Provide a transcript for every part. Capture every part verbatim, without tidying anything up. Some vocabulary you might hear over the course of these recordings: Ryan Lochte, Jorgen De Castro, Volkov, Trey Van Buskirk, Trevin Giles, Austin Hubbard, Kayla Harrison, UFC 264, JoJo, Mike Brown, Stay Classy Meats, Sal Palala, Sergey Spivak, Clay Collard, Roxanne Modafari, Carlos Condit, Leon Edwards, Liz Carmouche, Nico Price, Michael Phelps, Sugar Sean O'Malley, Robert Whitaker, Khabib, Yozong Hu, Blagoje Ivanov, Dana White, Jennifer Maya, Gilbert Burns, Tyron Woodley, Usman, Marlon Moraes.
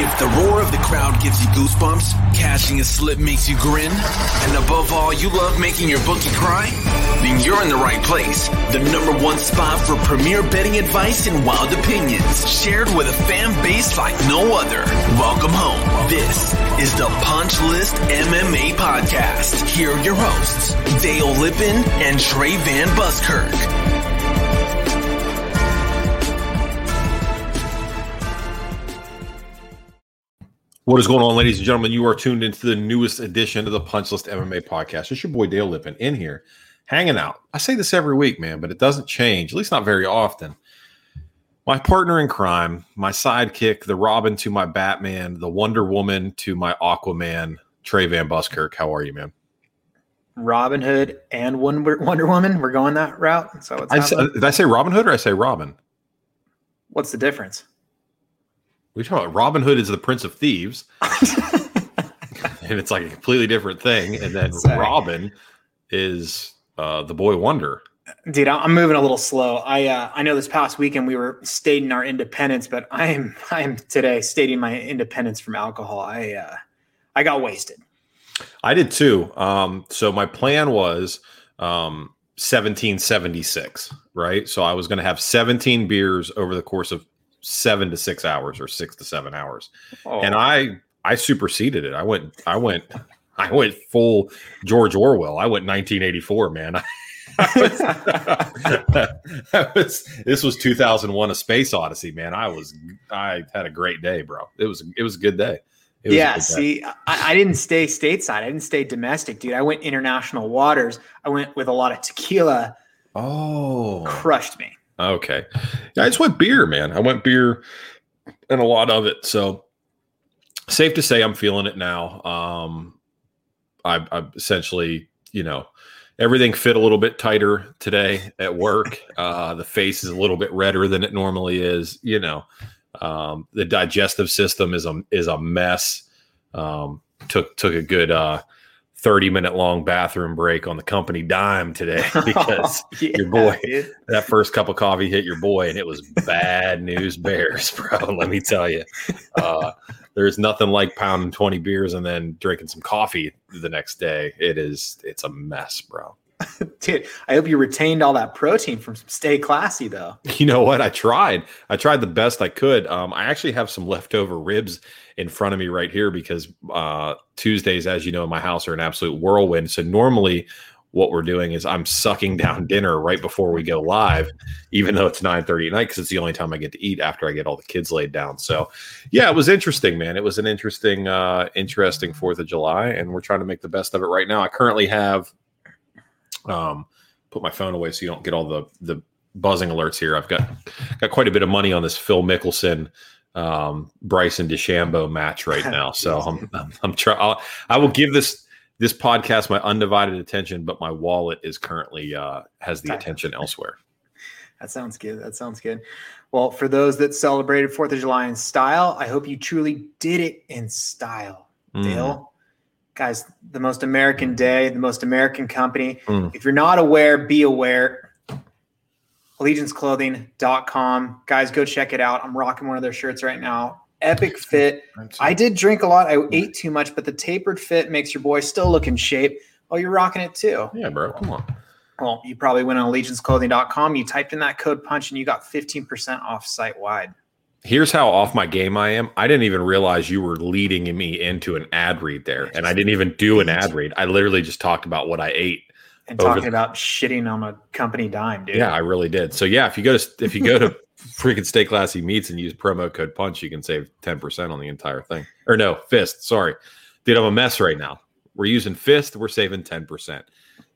If the roar of the crowd gives you goosebumps, cashing a slip makes you grin, and above all, you love making your bookie cry, then you're in the right place. The number one spot for premier betting advice and wild opinions, shared with a fan base like no other. Welcome home. This is the Punch List M M A Podcast. Here are your hosts, Dale Lippin and Trey Van Buskirk. What is going on, ladies and gentlemen? You are tuned into the newest edition of the Punch List M M A Podcast. It's your boy Dale Lippin in here, hanging out. I say this every week, man, but it doesn't change, at least not very often. My partner in crime, my sidekick, the Robin to my Batman, the Wonder Woman to my Aquaman, Trey Van Buskirk. How are you, man? Robin Hood and Wonder, Wonder Woman. We're going that route. So it's I say, did I say Robin Hood or I say Robin? What's the difference? We talk about Robin Hood is the Prince of Thieves, and it's like a completely different thing. And then Sorry. Robin is uh, the boy wonder. Dude, I'm moving a little slow. I uh, I know this past weekend we were stating our independence, but I am I am today stating my independence from alcohol. I uh, I got wasted. I did too. Um, so my plan was um, seventeen seventy-six, right? So I was going to have seventeen beers over the course of seven to six hours or six to seven hours. Oh. And I, I superseded it. I went, I went, I went full George Orwell. I went nineteen eighty-four, man. I, I was, I was, this was two thousand one, A Space Odyssey, man. I was, I had a great day, bro. It was, it was a good day. It was yeah. Good day. See, I, I didn't stay stateside. I didn't stay domestic, dude. I went international waters. I went with a lot of tequila. Oh, crushed me. Okay. I just went beer, man. I went beer and a lot of it. So safe to say I'm feeling it now. Um, I, I essentially, you know, everything fit a little bit tighter today at work. Uh, the face is a little bit redder than it normally is. You know, um, the digestive system is a, is a mess. Um, took, took a good, uh, thirty minute long bathroom break on the company dime today because oh, yeah, your boy, dude. That first cup of coffee hit your boy and it was bad news bears, bro. Let me tell you, uh, there's nothing like pounding twenty beers and then drinking some coffee the next day. It is, it's a mess, bro. Dude, I hope you retained all that protein from some Stay Classy though. You know what? I tried, I tried the best I could. Um, I actually have some leftover ribs in front of me right here because uh, Tuesdays, as you know, in my house are an absolute whirlwind. So normally what we're doing is I'm sucking down dinner right before we go live, even though it's nine thirty at night because it's the only time I get to eat after I get all the kids laid down. So, yeah, it was interesting, man. It was an interesting, uh, interesting fourth of July, and we're trying to make the best of it right now. I currently have um, put my phone away so you don't get all the, the buzzing alerts here. I've got got quite a bit of money on this Phil Mickelson um Bryson DeChambeau match right now, so I'm I'm, I'm trying. I will give this this podcast my undivided attention, but my wallet is currently uh has the attention elsewhere. That sounds good. That sounds good. Well, for those that celebrated Fourth of July in style, I hope you truly did it in style, mm. Dale. Guys, the most American day, the most American company. Mm. If you're not aware, be aware. Allegiance clothing dot com. Guys, go check it out. I'm rocking one of their shirts right now. Epic fit. I did drink a lot. I ate too much, but the tapered fit makes your boy still look in shape. Oh, you're rocking it too. Yeah, bro. Come on. Well, you probably went on allegiance clothing dot com. You typed in that code punch and you got fifteen percent off site wide. Here's how off my game I am. I didn't even realize you were leading me into an ad read there, and I didn't even do an ad read. I literally just talked about what I ate. And talking the- about shitting on a company dime, dude. Yeah, I really did. So yeah, if you go to if you go to freaking Stay Classy Meats and use promo code Punch, you can save ten percent on the entire thing. Or no, Fist. Sorry, dude, I'm a mess right now. We're using Fist. We're saving ten percent.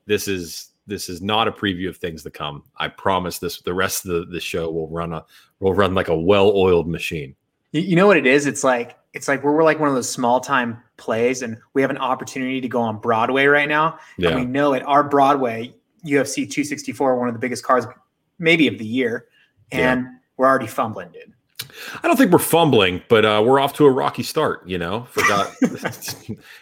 This is this is not a preview of things to come. I promise this. The rest of the, the show will run a will run like a well-oiled machine. You know what it is? It's like it's like we're, we're like one of those small-time plays, and we have an opportunity to go on Broadway right now. Yeah. And we know at our Broadway, U F C two sixty-four, one of the biggest cards maybe of the year, and yeah. we're already fumbling, dude. I don't think we're fumbling, but uh, we're off to a rocky start, you know. Forgot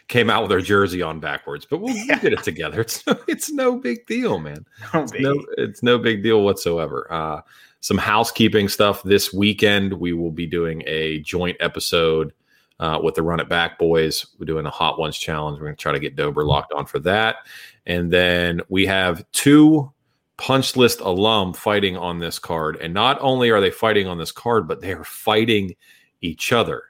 came out with our jersey on backwards, but we'll yeah. get it together. It's no, it's no big deal, man. No it's, big. No, it's no big deal whatsoever. Uh, Some housekeeping stuff this weekend. We will be doing a joint episode uh, with the Run It Back boys. We're doing a Hot Ones Challenge. We're going to try to get Dober locked on for that. And then we have two Punch List alum fighting on this card. And not only are they fighting on this card, but they are fighting each other.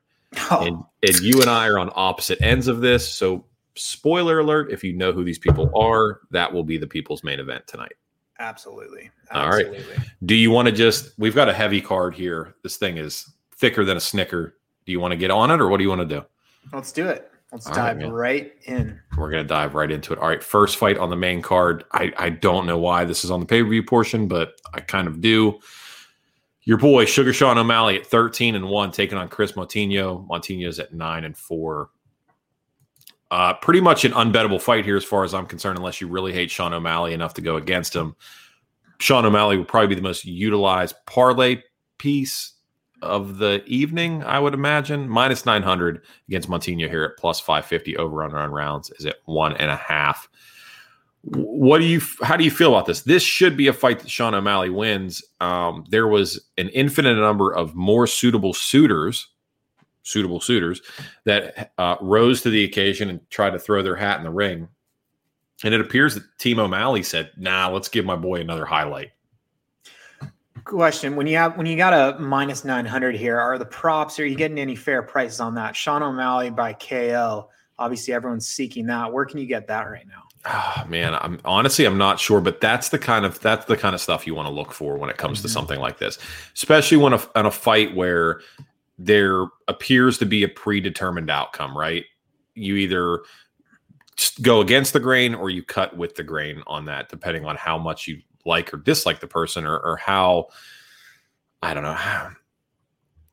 Oh. And, and you and I are on opposite ends of this. So spoiler alert, if you know who these people are, that will be the people's main event tonight. Absolutely. Absolutely. All right. Do you want to just, we've got a heavy card here. This thing is thicker than a Snicker. Do you want to get on it or what do you want to do? Let's do it. Let's All dive right, right in. We're going to dive right into it. All right. First fight on the main card. I, I don't know why this is on the pay-per-view portion, but I kind of do. Your boy, Sugar Sean O'Malley at thirteen and one, taking on Chris Moutinho. Moutinho's at nine and four. Uh, pretty much an unbettable fight here as far as I'm concerned, unless you really hate Sean O'Malley enough to go against him. Sean O'Malley would probably be the most utilized parlay piece of the evening, I would imagine. Minus nine hundred against Moutinho here at plus five fifty. Over under on rounds is at one and a half. What do you? How do you feel about this? This should be a fight that Sean O'Malley wins. Um, there was an infinite number of more suitable suitors suitable suitors that uh, rose to the occasion and tried to throw their hat in the ring. And it appears that Team O'Malley said, nah, let's give my boy another highlight. Question. When you have, when you got a minus nine hundred here, are the props, are you getting any fair prices on that? Sean O'Malley by K O. Obviously everyone's seeking that. Where can you get that right now? Oh, man, I'm honestly, I'm not sure, but that's the kind of, that's the kind of stuff you want to look for when it comes mm-hmm. to something like this, especially when a, on a fight where there appears to be a predetermined outcome, right? You either go against the grain or you cut with the grain on that, depending on how much you like or dislike the person or, or how, I don't know, how,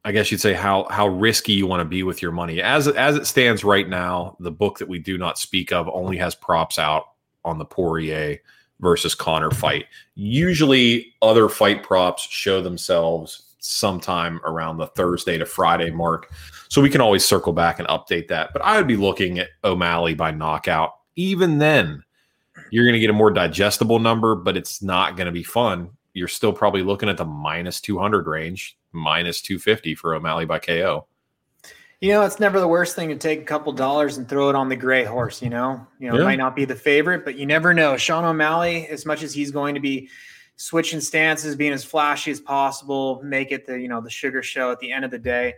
I guess you'd say how how risky you want to be with your money. As, as it stands right now, the book that we do not speak of only has props out on the Poirier versus Conor fight. Usually other fight props show themselves sometime around the Thursday to Friday mark. So we can always circle back and update that. But I would be looking at O'Malley by knockout. Even then, you're going to get a more digestible number, but it's not going to be fun. You're still probably looking at the minus two hundred range, minus two fifty for O'Malley by K O. You know, it's never the worst thing to take a couple dollars and throw it on the gray horse, you know? You know, yeah. It might not be the favorite, but you never know. Sean O'Malley, as much as he's going to be switching stances, being as flashy as possible, make it the, you know, the Sugar Show at the end of the day.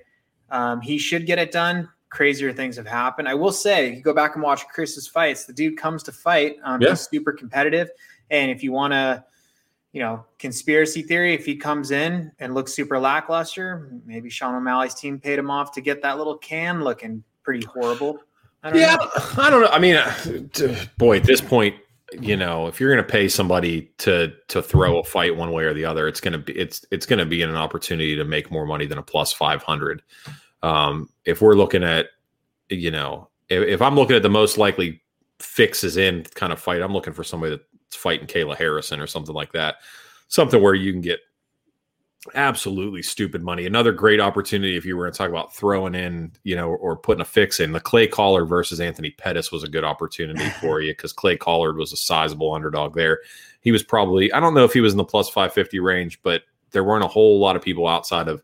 Um, he should get it done. Crazier things have happened. I will say, you go back and watch Chris's fights. The dude comes to fight. Um, yeah. He's super competitive. And if you want to, you know, conspiracy theory, if he comes in and looks super lackluster, maybe Sean O'Malley's team paid him off to get that little can looking pretty horrible. I don't yeah, know. I don't know. I mean, uh, boy, at this point, you know, if you're going to pay somebody to to throw a fight one way or the other, it's going to be it's it's going to be an opportunity to make more money than a plus five hundred. Um, if we're looking at, you know, if, if I'm looking at the most likely fixes in kind of fight, I'm looking for somebody that's fighting Kayla Harrison or something like that, something where you can get absolutely stupid money. Another great opportunity if you were to talk about throwing in, you know, or putting a fix in, the Clay Collard versus Anthony Pettis was a good opportunity for you because Clay Collard was a sizable underdog there. He was probably, I don't know if he was in the plus five fifty range, but there weren't a whole lot of people outside of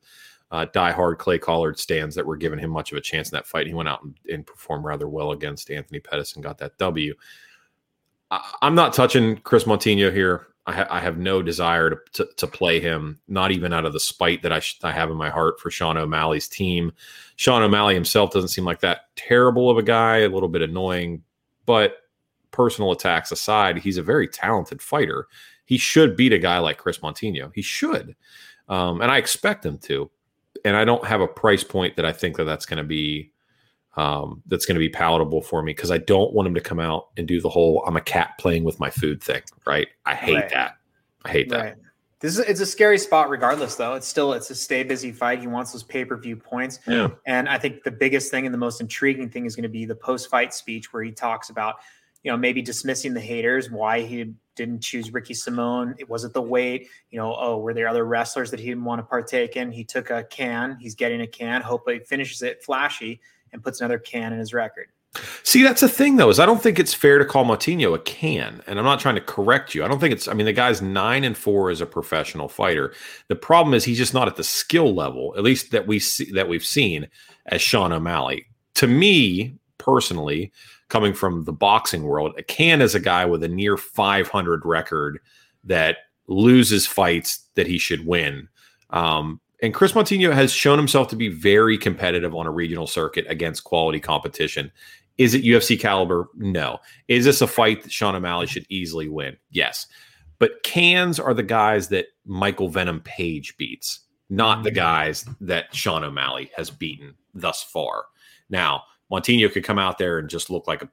uh, diehard Clay Collard stands that were giving him much of a chance in that fight. He went out and, and performed rather well against Anthony Pettis and got that W. I, I'm not touching Chris Moutinho here. I, ha- I have no desire to, to to play him, not even out of the spite that I sh- I have in my heart for Sean O'Malley's team. Sean O'Malley himself doesn't seem like that terrible of a guy, a little bit annoying, but personal attacks aside, he's a very talented fighter. He should beat a guy like Chris Moutinho. He should, um, and I expect him to. And I don't have a price point that I think that that's going to be um, that's going to be palatable for me, because I don't want him to come out and do the whole "I'm a cat playing with my food" thing. Right? I hate right. that. I hate right. that. This is it's a scary spot, regardless. Though it's still it's a stay busy fight. He wants those pay per view points. Yeah. And I think the biggest thing and the most intriguing thing is going to be the post fight speech where he talks about, you know, maybe dismissing the haters, why he didn't choose Ricky Simon. It wasn't the weight, you know, oh, were there other wrestlers that he didn't want to partake in? He took a can, he's getting a can, hopefully finishes it flashy and puts another can in his record. See, that's the thing though, is I don't think it's fair to call Moutinho a can, and I'm not trying to correct you. I don't think it's, I mean, the guy's nine and four as a professional fighter. The problem is he's just not at the skill level, at least that we see, that we've seen as Sean O'Malley. To me personally, coming from the boxing world, a can is a guy with a near five hundred record that loses fights that he should win. Um, and Chris Moutinho has shown himself to be very competitive on a regional circuit against quality competition. Is it U F C caliber? No. Is this a fight that Sean O'Malley should easily win? Yes. But cans are the guys that Michael Venom Page beats, not the guys that Sean O'Malley has beaten thus far. Now, Moutinho could come out there and just look like a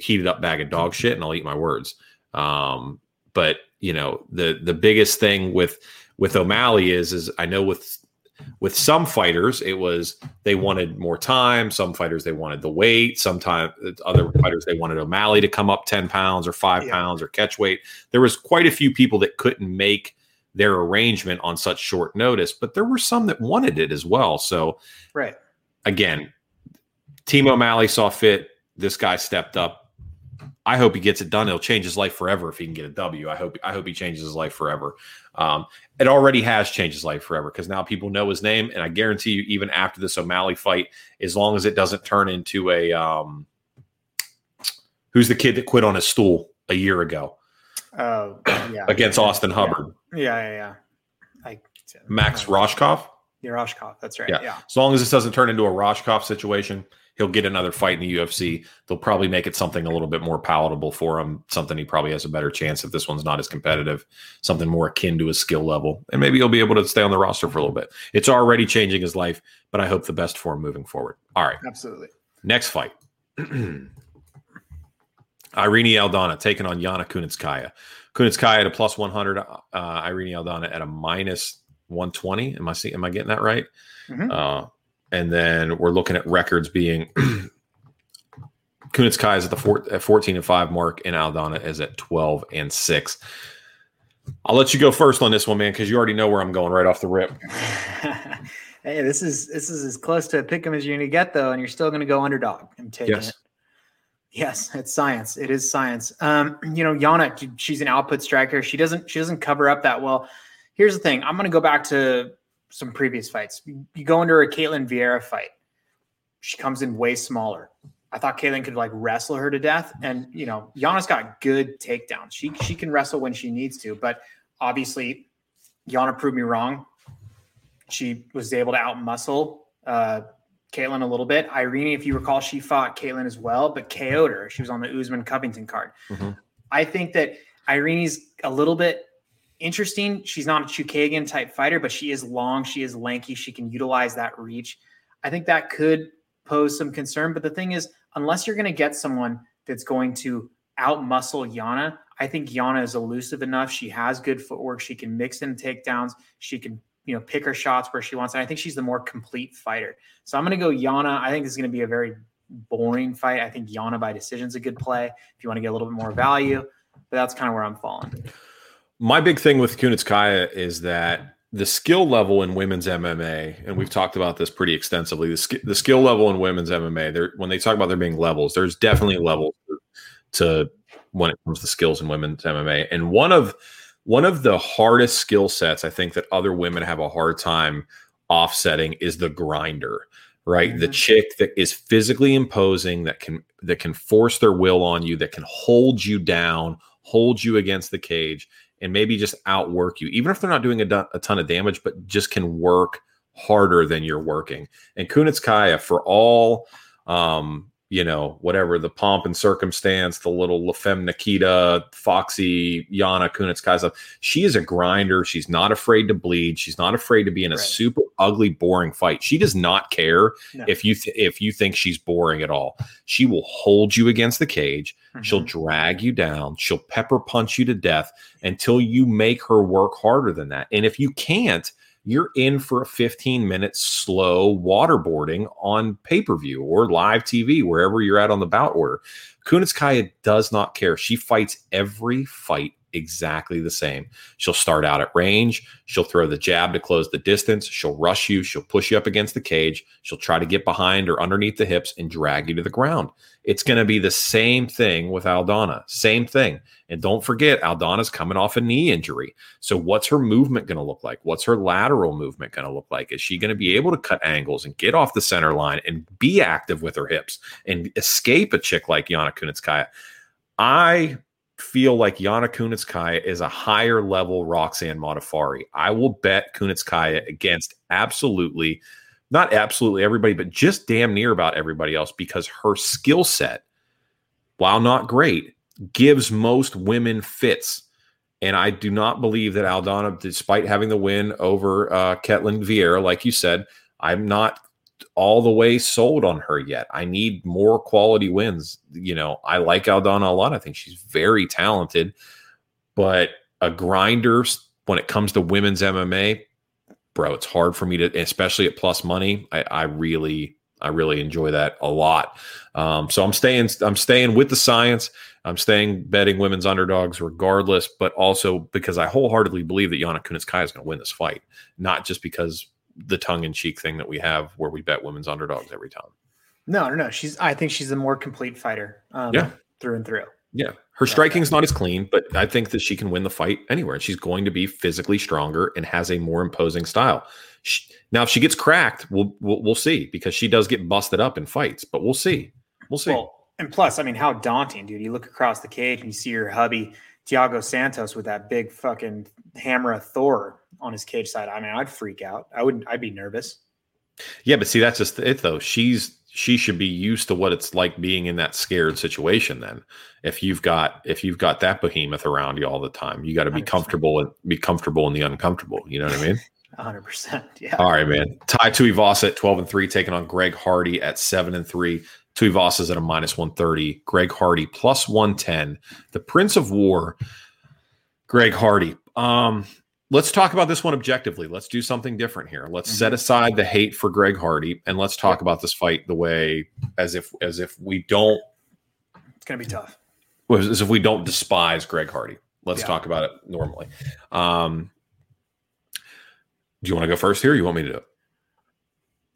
heated up bag of dog shit, and I'll eat my words. Um, but you know, the the biggest thing with with O'Malley is is I know with with some fighters it was they wanted more time, some fighters they wanted the weight, sometimes other fighters they wanted O'Malley to come up ten pounds or five yeah. pounds or catch weight. There was quite a few people that couldn't make their arrangement on such short notice, but there were some that wanted it as well. So right again. Team O'Malley saw fit. This guy stepped up. I hope he gets it done. He'll change his life forever if he can get a W. I hope I hope he changes his life forever. Um, it already has changed his life forever because now people know his name. And I guarantee you, even after this O'Malley fight, as long as it doesn't turn into a um, who's the kid that quit on his stool a year ago uh, yeah. against yeah. Austin Hubbard. Yeah, yeah, yeah. yeah. I, Max Roshkov? Yeah, Roshkov. That's right. Yeah. yeah. As long as this doesn't turn into a Roshkov situation, he'll get another fight in the U F C. They'll probably make it something a little bit more palatable for him, something he probably has a better chance if this one's not as competitive, something more akin to his skill level. And maybe he'll be able to stay on the roster for a little bit. It's already changing his life, but I hope the best for him moving forward. All right. Absolutely. Next fight. Irene Aldana taking on Yana Kunitskaya. Kunitskaya at a plus one hundred, uh, Irene Aldana at a minus one twenty. Am I see, am I getting that right? Mm-hmm. Uh And then we're looking at records being Kunitskaya is at the four, at fourteen and five mark, and Aldana is at twelve and six. I'll let you go first on this one, man, because you already know where I'm going right off the rip. Hey, this is this is as close to a pick 'em as you're going to get, though, and you're still going to go underdog. I'm taking yes. it. Yes, it's science. It is science. Um, you know, Yana, she's an output striker. She doesn't she doesn't cover up that well. Here's the thing. I'm going to go back to some previous fights. You go into a Ketlen Vieira fight. She comes in way smaller. I thought Ketlen could like wrestle her to death. And, you know, Yana's got good takedowns. She, she can wrestle when she needs to, but obviously Yana proved me wrong. She was able to out muscle uh, Ketlen a little bit. Irene, if you recall, she fought Ketlen as well, but K O'd her. She was on the Usman Covington card. Mm-hmm. I think that Irene's a little bit interesting. She's not a Chukagian type fighter, but she is long. She is lanky. She can utilize that reach. I think that could pose some concern. But the thing is, unless you're going to get someone that's going to outmuscle Yana, I think Yana is elusive enough. She has good footwork. She can mix in takedowns. She can, you know, pick her shots where she wants. And I think she's the more complete fighter. So I'm going to go Yana. I think this is going to be a very boring fight. I think Yana by decision is a good play if you want to get a little bit more value. But that's kind of where I'm falling. My big thing with Kunitskaya is that the skill level in women's M M A, and we've talked about this pretty extensively, the, sk- the skill level in women's M M A, there, when they talk about there being levels, there's definitely levels to when it comes to skills in women's M M A. And one of one of the hardest skill sets I think that other women have a hard time offsetting is the grinder, right? Mm-hmm. The chick that is physically imposing, that can that can force their will on you, that can hold you down, hold you against the cage, and maybe just outwork you, even if they're not doing a, do- a ton of damage, but just can work harder than you're working. And Kunitskaya, for all, um, you know, whatever, the pomp and circumstance, the little La Femme Nikita, Foxy, Yana Kunitskaya stuff, she is a grinder. She's not afraid to bleed. She's not afraid to be in a right. super ugly, boring fight. She does not care no. if you th- if you think she's boring at all. She will hold you against the cage. Mm-hmm. She'll drag you down. She'll pepper punch you to death until you make her work harder than that. And if you can't, you're in for a fifteen-minute slow waterboarding on pay-per-view or live T V, wherever you're at on the bout order. Kunitskaya does not care. She fights every fight exactly the same. She'll start out at range. She'll throw the jab to close the distance. She'll rush you. She'll push you up against the cage. She'll try to get behind or underneath the hips and drag you to the ground. It's going to be the same thing with Aldana. Same thing. And don't forget, Aldana's coming off a knee injury. So what's her movement going to look like? What's her lateral movement going to look like? Is she going to be able to cut angles and get off the center line and be active with her hips and escape a chick like Yana Kunitskaya? I feel like Yana Kunitskaya is a higher level Roxanne Modafari. I will bet Kunitskaya against absolutely, not absolutely everybody, but just damn near about everybody else, because her skill set, while not great, gives most women fits. And I do not believe that Aldana, despite having the win over uh, Ketlen Vieira, like you said, I'm not all the way sold on her yet. I need more quality wins. You know, I like Aldana a lot. I think she's very talented, but a grinder when it comes to women's M M A, bro, it's hard for me to, especially at plus money. I, I really, I really enjoy that a lot. Um, so I'm staying, I'm staying with the science. I'm staying betting women's underdogs regardless, but also because I wholeheartedly believe that Yana Kunitskaya is going to win this fight, not just because the tongue-in-cheek thing that we have where we bet women's underdogs every time. No, no, no. She's, I think she's a more complete fighter um, yeah. through and through. Yeah. Her striking is not as clean, but I think that she can win the fight anywhere. And she's going to be physically stronger and has a more imposing style. She, now, if she gets cracked, we'll, we'll we'll see, because she does get busted up in fights, but we'll see. We'll see. Well, and plus, I mean, how daunting, dude. You look across the cage and you see your hubby, Thiago Santos, with that big fucking hammer of Thor on his cage side. I mean, I'd freak out. I wouldn't, I'd be nervous. Yeah, but see, that's just it though. She's, she should be used to what it's like being in that scared situation. Then if you've got, if you've got that behemoth around you all the time, you got to be one hundred percent comfortable and be comfortable in the uncomfortable. You know what I mean? one hundred percent. Yeah. All right, man. Tai Tuivasa at twelve and three, taking on Greg Hardy at seven and three. Tuivasa is at a minus one thirty. Greg Hardy plus one ten. The Prince of War, Greg Hardy. Um, Let's talk about this one objectively. Let's do something different here. Let's mm-hmm. set aside the hate for Greg Hardy, and let's talk about this fight the way as if as if we don't. It's going to be tough. As if we don't despise Greg Hardy. Let's yeah. talk about it normally. Um, do you want to go first here? Or you want me to do it?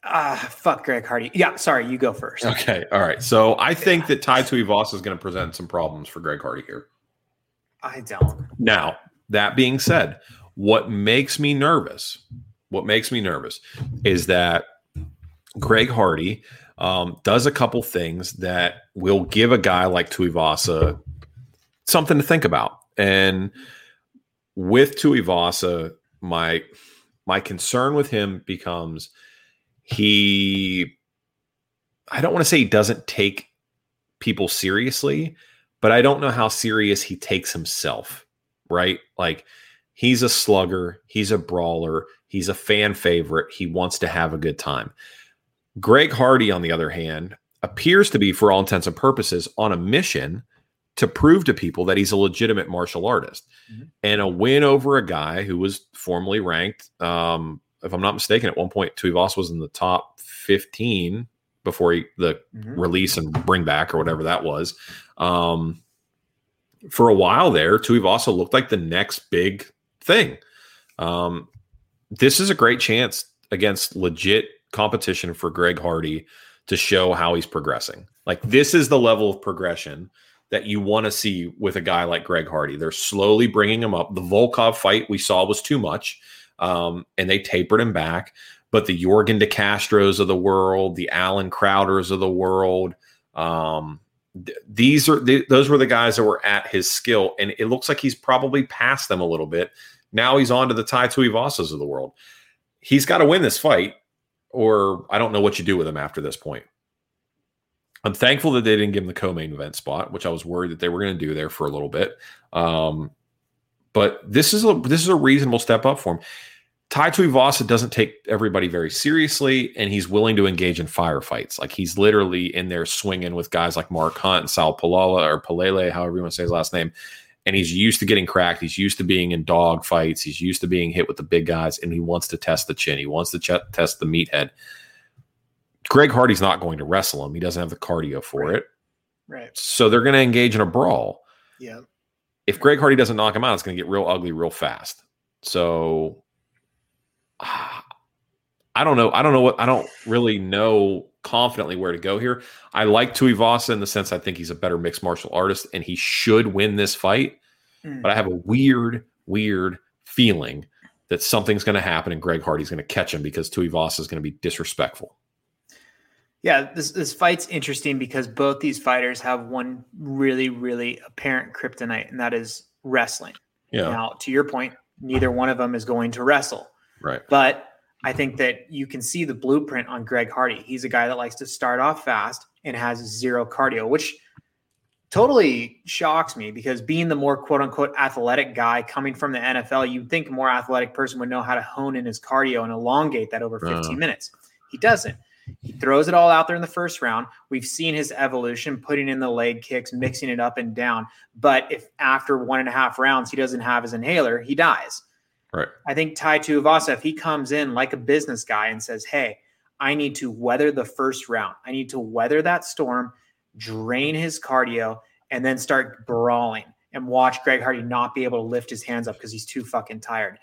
Ah, uh, fuck Greg Hardy. Yeah, sorry, you go first. Okay, all right. So I think yeah. that Tai Tuivasa is going to present some problems for Greg Hardy here. I don't. Now, that being said, What makes me nervous, what makes me nervous is that Greg Hardy um, does a couple things that will give a guy like Tuivasa something to think about. And with Tuivasa, my, my concern with him becomes he, I don't want to say he doesn't take people seriously, but I don't know how serious he takes himself, right? Like, he's a slugger. He's a brawler. He's a fan favorite. He wants to have a good time. Greg Hardy, on the other hand, appears to be, for all intents and purposes, on a mission to prove to people that he's a legitimate martial artist. Mm-hmm. And a win over a guy who was formerly ranked, um, if I'm not mistaken, at one point, Tuivasa was in the top fifteen before he, the mm-hmm. release and bring back or whatever that was. Um, for a while there, Tuivasa looked like the next big thing. Um, this is a great chance against legit competition for Greg Hardy to show how he's progressing. Like, this is the level of progression that you want to see with a guy like Greg Hardy. They're slowly bringing him up. The Volkov fight we saw was too much, um, and they tapered him back. But the Jorgen De Castros of the world, the Alan Crowders of the world, um, th- these are th- those were the guys that were at his skill, and it looks like he's probably passed them a little bit. Now he's on to the Tai Tuivasas of the world. He's got to win this fight, or I don't know what you do with him after this point. I'm thankful that they didn't give him the co-main event spot, which I was worried that they were going to do there for a little bit. Um, but this is a this is a reasonable step up for him. Tai Tuivasa doesn't take everybody very seriously, and he's willing to engage in firefights. Like, he's literally in there swinging with guys like Mark Hunt and Sal Palala, or Palele, however you want to say his last name. And he's used to getting cracked. He's used to being in dog fights. He's used to being hit with the big guys, and he wants to test the chin. He wants to ch- test the meathead. Greg Hardy's not going to wrestle him. He doesn't have the cardio for right. it. Right. So they're going to engage in a brawl. Yeah. If Greg Hardy doesn't knock him out, it's going to get real ugly real fast. So uh, I don't know. I don't know what, I don't really know confidently where to go here. I like Tuivasa in the sense I think he's a better mixed martial artist and he should win this fight. Mm. But I have a weird, weird feeling that something's going to happen and Greg Hardy's going to catch him because Tuivasa is going to be disrespectful. Yeah, this this fight's interesting because both these fighters have one really, really apparent kryptonite, and that is wrestling. Yeah. Now, to your point, neither one of them is going to wrestle. Right. But I think that you can see the blueprint on Greg Hardy. He's a guy that likes to start off fast and has zero cardio, which totally shocks me because being the more quote-unquote athletic guy coming from the N F L, you'd think a more athletic person would know how to hone in his cardio and elongate that over fifteen uh. minutes. He doesn't. He throws it all out there in the first round. We've seen his evolution, putting in the leg kicks, mixing it up and down. But if after one and a half rounds, he doesn't have his inhaler, he dies. Right. I think Tai Tuivasa, if he comes in like a business guy and says, hey, I need to weather the first round. I need to weather that storm, drain his cardio, and then start brawling and watch Greg Hardy not be able to lift his hands up because he's too fucking tired.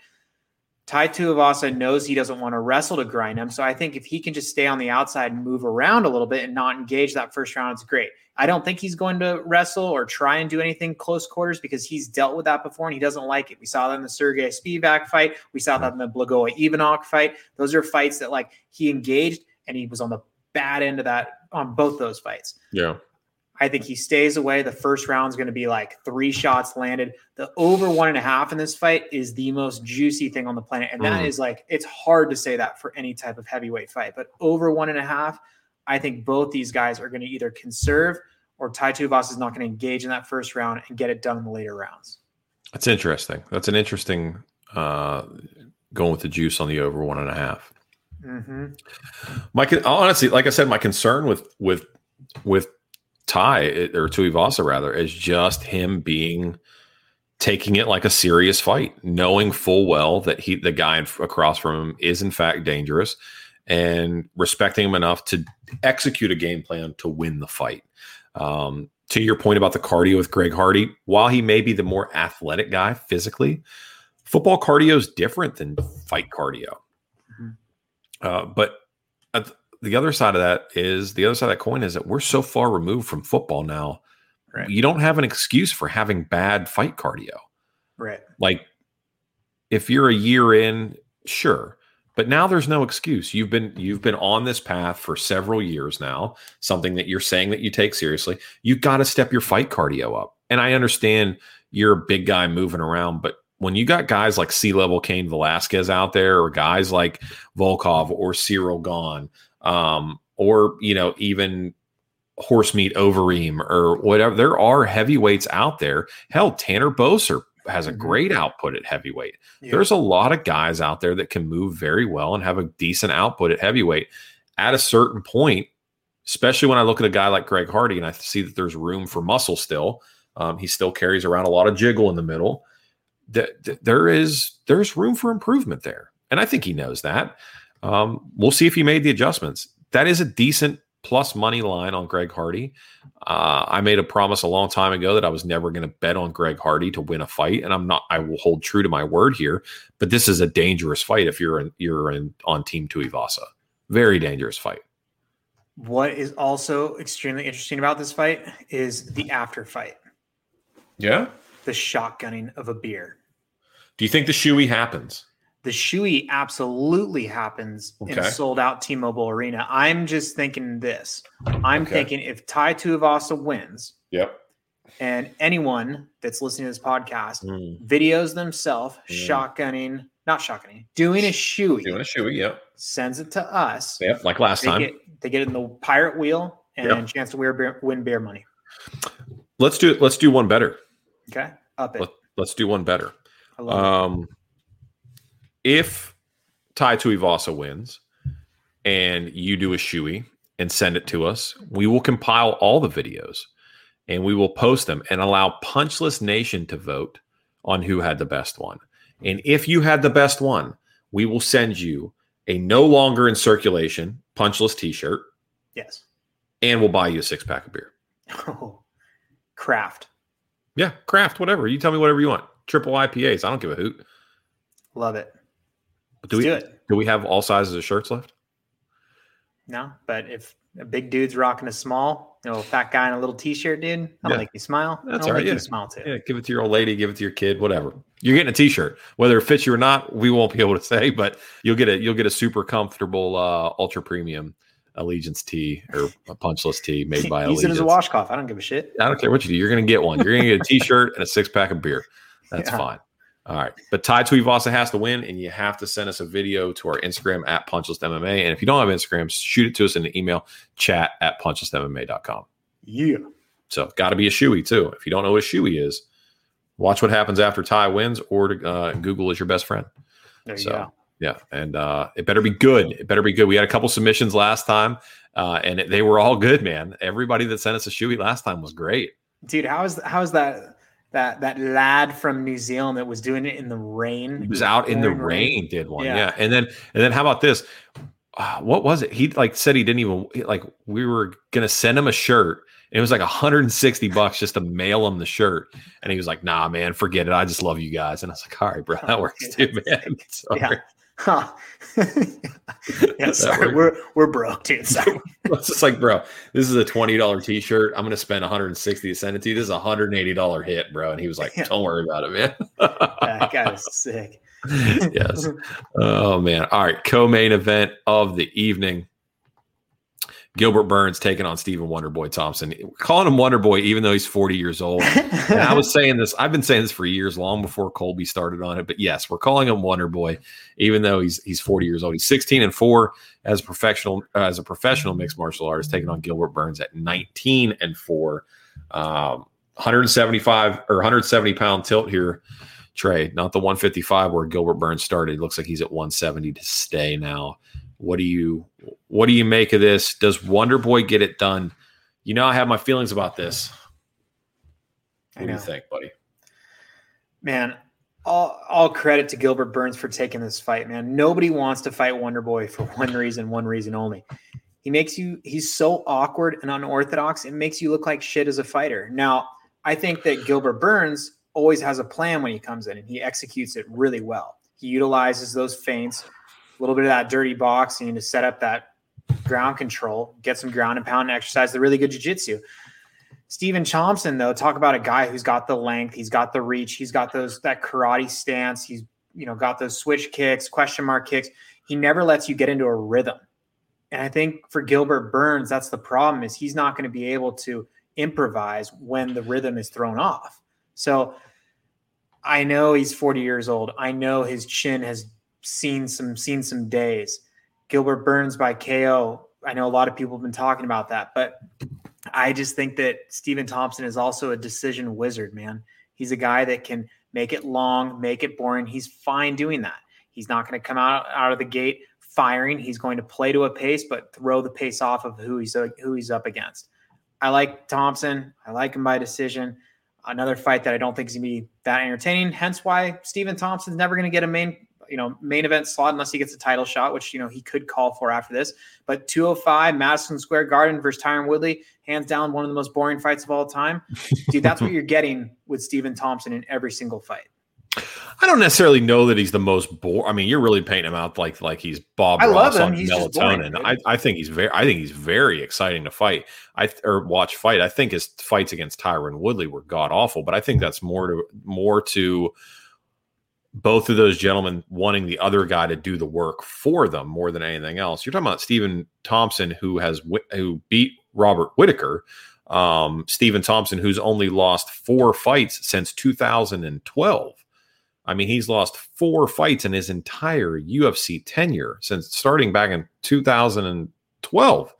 Tai Tuivasa knows he doesn't want to wrestle to grind him. So I think if he can just stay on the outside and move around a little bit and not engage that first round, it's great. I don't think he's going to wrestle or try and do anything close quarters because he's dealt with that before and he doesn't like it. We saw that in the Sergey Spivak fight. We saw that in the Blagoje Ivanov fight. Those are fights that like he engaged and he was on the bad end of that on both those fights. Yeah. I think he stays away. The first round is going to be like three shots landed. The over one and a half in this fight is the most juicy thing on the planet. And that mm. is like, it's hard to say that for any type of heavyweight fight, but over one and a half, I think both these guys are going to either conserve or Tai Tuivasa is not going to engage in that first round and get it done in the later rounds. That's interesting. That's an interesting uh, going with the juice on the over one and a half. Mm-hmm. My, honestly, like I said, my concern with, with, with, Tai or Tuivasa rather is just him being taking it like a serious fight, knowing full well that he the guy across from him is in fact dangerous and respecting him enough to execute a game plan to win the fight. Um, to your point about the cardio with Greg Hardy, while he may be the more athletic guy physically, football cardio is different than fight cardio. Mm-hmm. Uh, but uh, The other side of that is the other side of that coin is that we're so far removed from football now. Right. You don't have an excuse for having bad fight cardio. Right. Like if you're a year in, sure. But now there's no excuse. You've been, you've been on this path for several years now, something that you're saying that you take seriously. You've got to step your fight cardio up. And I understand you're a big guy moving around, but when you got guys like C-level Cain Velasquez out there or guys like Volkov or Cyril Gane, Um, or, you know, even horse meat Overeem or whatever. There are heavyweights out there. Hell, Tanner Boser has a great output at heavyweight. Yeah. There's a lot of guys out there that can move very well and have a decent output at heavyweight. At a certain point, especially when I look at a guy like Greg Hardy and I see that there's room for muscle still, um, he still carries around a lot of jiggle in the middle. Th- th- there is, there's room for improvement there. And I think he knows that. Um, we'll see if he made the adjustments. That is a decent plus money line on Greg Hardy. Uh, I made a promise a long time ago that I was never going to bet on Greg Hardy to win a fight, and I'm not. I will hold true to my word here. But this is a dangerous fight if you're in, you're in, on Team Tuivasa. Very dangerous fight. What is also extremely interesting about this fight is the after fight. Yeah, the shotgunning of a beer. Do you think the shoey happens? the Shuey absolutely happens okay. in a sold-out T-Mobile Arena. I'm just thinking this. I'm okay. thinking if Tai Tuivasa wins, yep. and anyone that's listening to this podcast mm. videos themselves mm. shotgunning, not shotgunning, doing a Shuey. Doing a Shuey, yep. Sends it to us. Yep, like last they time. Get, they get in the pirate wheel and yep. chance to wear beer, win beer money. Let's do it. Let's do one better. Okay, up it. Let, let's do one better. I love um, it. If Tai Tuivasa wins and you do a Shuey and send it to us, we will compile all the videos and we will post them and allow Punchless Nation to vote on who had the best one. And if you had the best one, we will send you a no longer in circulation Punchless t-shirt. Yes. And we'll buy you a six pack of beer. Oh, craft. Yeah, craft, whatever. You tell me whatever you want. Triple I P As. I don't give a hoot. Love it. Do Let's we do, it. do we have all sizes of shirts left? No, but if a big dude's rocking a small, you know, a fat guy in a little t-shirt, dude, I'll yeah. make you smile. That's I'll right. make yeah. you smile too. Yeah, give it to your old lady, give it to your kid, whatever. You're getting a t-shirt, whether it fits you or not, we won't be able to say, but you'll get a you'll get a super comfortable uh, ultra premium Allegiance tee or a Punchless tee made by Allegiance. Use it as a washcloth. I don't give a shit. I don't care what you do. You're going to get one. You're going to get a t-shirt and a six pack of beer. That's yeah. fine. All right, but Tai Tuivasa has to win, and you have to send us a video to our Instagram at Punchless M M A. And if you don't have Instagram, shoot it to us in an email, chat at Punchless M M A dot com. Yeah. So got to be a Shuey, too. If you don't know what a Shuey is, watch what happens after Tai wins, or uh, Google is your best friend. There so, you go. Yeah, and uh, it better be good. It better be good. We had a couple submissions last time, uh, and it, they were all good, man. Everybody that sent us a Shuey last time was great. Dude, how is how is that – That that lad from New Zealand that was doing it in the rain. He was out in the rain, rain did one. Yeah. yeah. And then and then how about this? Uh, what was it? He like said he didn't even like we were gonna send him a shirt. And it was like one hundred sixty bucks just to mail him the shirt. And he was like, nah, man, forget it. I just love you guys. And I was like, all right, bro, that works too, man. Sorry. Yeah. Huh. yeah, sorry, we're we're broke, dude. Sorry. It's just like, bro, this is a twenty dollars t-shirt. I'm gonna spend one hundred sixty dollars to send it to you. This is a one hundred eighty dollars hit, bro. And he was like, don't worry about it, man. That guy is sick. Yes. Oh man. All right. Co-main event of the evening. Gilbert Burns taking on Stephen Wonderboy Thompson. We're calling him Wonderboy, even though he's forty years old. And I was saying this, I've been saying this for years, long before Colby started on it. But yes, we're calling him Wonderboy, even though he's he's forty years old. He's sixteen and four as a professional uh, as a professional mixed martial artist, taking on Gilbert Burns at nineteen and four. Um, one seventy-five or one seventy pound tilt here, Trey. Not the one fifty-five where Gilbert Burns started. It looks like he's at one seventy to stay now. What do you what do you make of this? Does Wonderboy get it done? You know, I have my feelings about this. What do you think, buddy? Man, all all credit to Gilbert Burns for taking this fight, man. Nobody wants to fight Wonderboy for one reason, one reason only. He makes you he's so awkward and unorthodox, it makes you look like shit as a fighter. Now, I think that Gilbert Burns always has a plan when he comes in, and he executes it really well. He utilizes those feints, a little bit of that dirty boxing to set up that ground control, get some ground and pound and exercise the really good jiu-jitsu. Stephen Thompson, though, talk about a guy who's got the length, he's got the reach, he's got those that karate stance, he's you know got those switch kicks, question mark kicks. He never lets you get into a rhythm. And I think for Gilbert Burns, that's the problem, is he's not going to be able to improvise when the rhythm is thrown off. So I know he's forty years old. I know his chin has seen some seen some days. Gilbert Burns by K O. I know a lot of people have been talking about that, but I just think that Stephen Thompson is also a decision wizard, man. He's a guy that can make it long, make it boring. He's fine doing that. He's not going to come out, out of the gate firing. He's going to play to a pace, but throw the pace off of who he's who he's up against. I like Thompson. I like him by decision. Another fight that I don't think is going to be that entertaining. Hence why Stephen Thompson's never going to get a main. you know, main event slot unless he gets a title shot, which, you know, he could call for after this. But two oh five Madison Square Garden versus Tyron Woodley, hands down one of the most boring fights of all time. Dude, that's what you're getting with Stephen Thompson in every single fight. I don't necessarily know that he's the most boring. I mean, you're really painting him out like like he's Bob I Ross love him. on he's melatonin. Boring, I, I think he's very I think he's very exciting to fight. I or watch fight. I think his fights against Tyron Woodley were god awful, but I think that's more to more to both of those gentlemen wanting the other guy to do the work for them more than anything else. You're talking about Stephen Thompson, who has who beat Robert Whitaker. Um, Stephen Thompson, who's only lost four fights since two thousand twelve. I mean, he's lost four fights in his entire U F C tenure since starting back in two thousand twelve.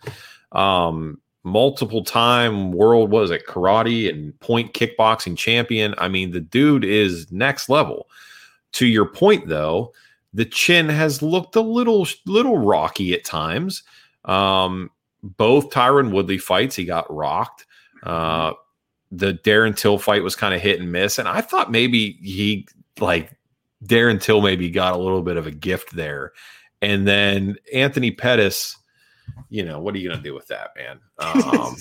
Um, multiple time world, what is it, karate and point kickboxing champion. I mean, the dude is next level. To your point, though, the chin has looked a little, little rocky at times. Um, both Tyron Woodley fights, he got rocked. Uh, the Darren Till fight was kind of hit and miss. And I thought maybe he, like, Darren Till maybe got a little bit of a gift there. And then Anthony Pettis, you know, what are you going to do with that, man? Um,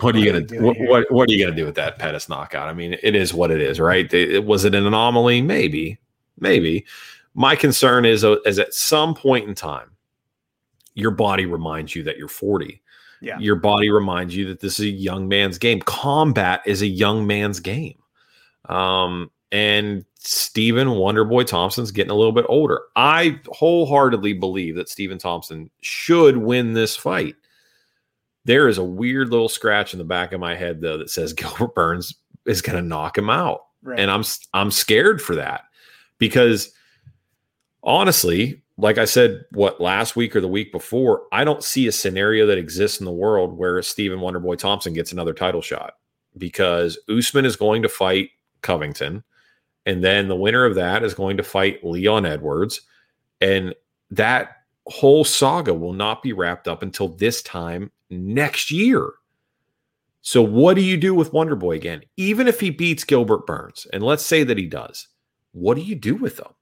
what are you going to do? What, what, what are you going to do with that Pettis knockout? I mean, it is what it is, right? It, it, was it an anomaly? Maybe. Maybe. My concern is, uh, is at some point in time, your body reminds you that you're forty. Yeah. Your body reminds you that this is a young man's game. Combat is a young man's game. Um, and Stephen Wonderboy Thompson's getting a little bit older. I wholeheartedly believe that Stephen Thompson should win this fight. There is a weird little scratch in the back of my head, though, that says Gilbert Burns is going to knock him out. Right. And I'm I'm scared for that. Because honestly, like I said, what, last week or the week before, I don't see a scenario that exists in the world where Stephen Wonderboy Thompson gets another title shot, because Usman is going to fight Covington, and then the winner of that is going to fight Leon Edwards, and that whole saga will not be wrapped up until this time next year. So what do you do with Wonderboy again? Even if he beats Gilbert Burns, and let's say that he does, what do you do with them?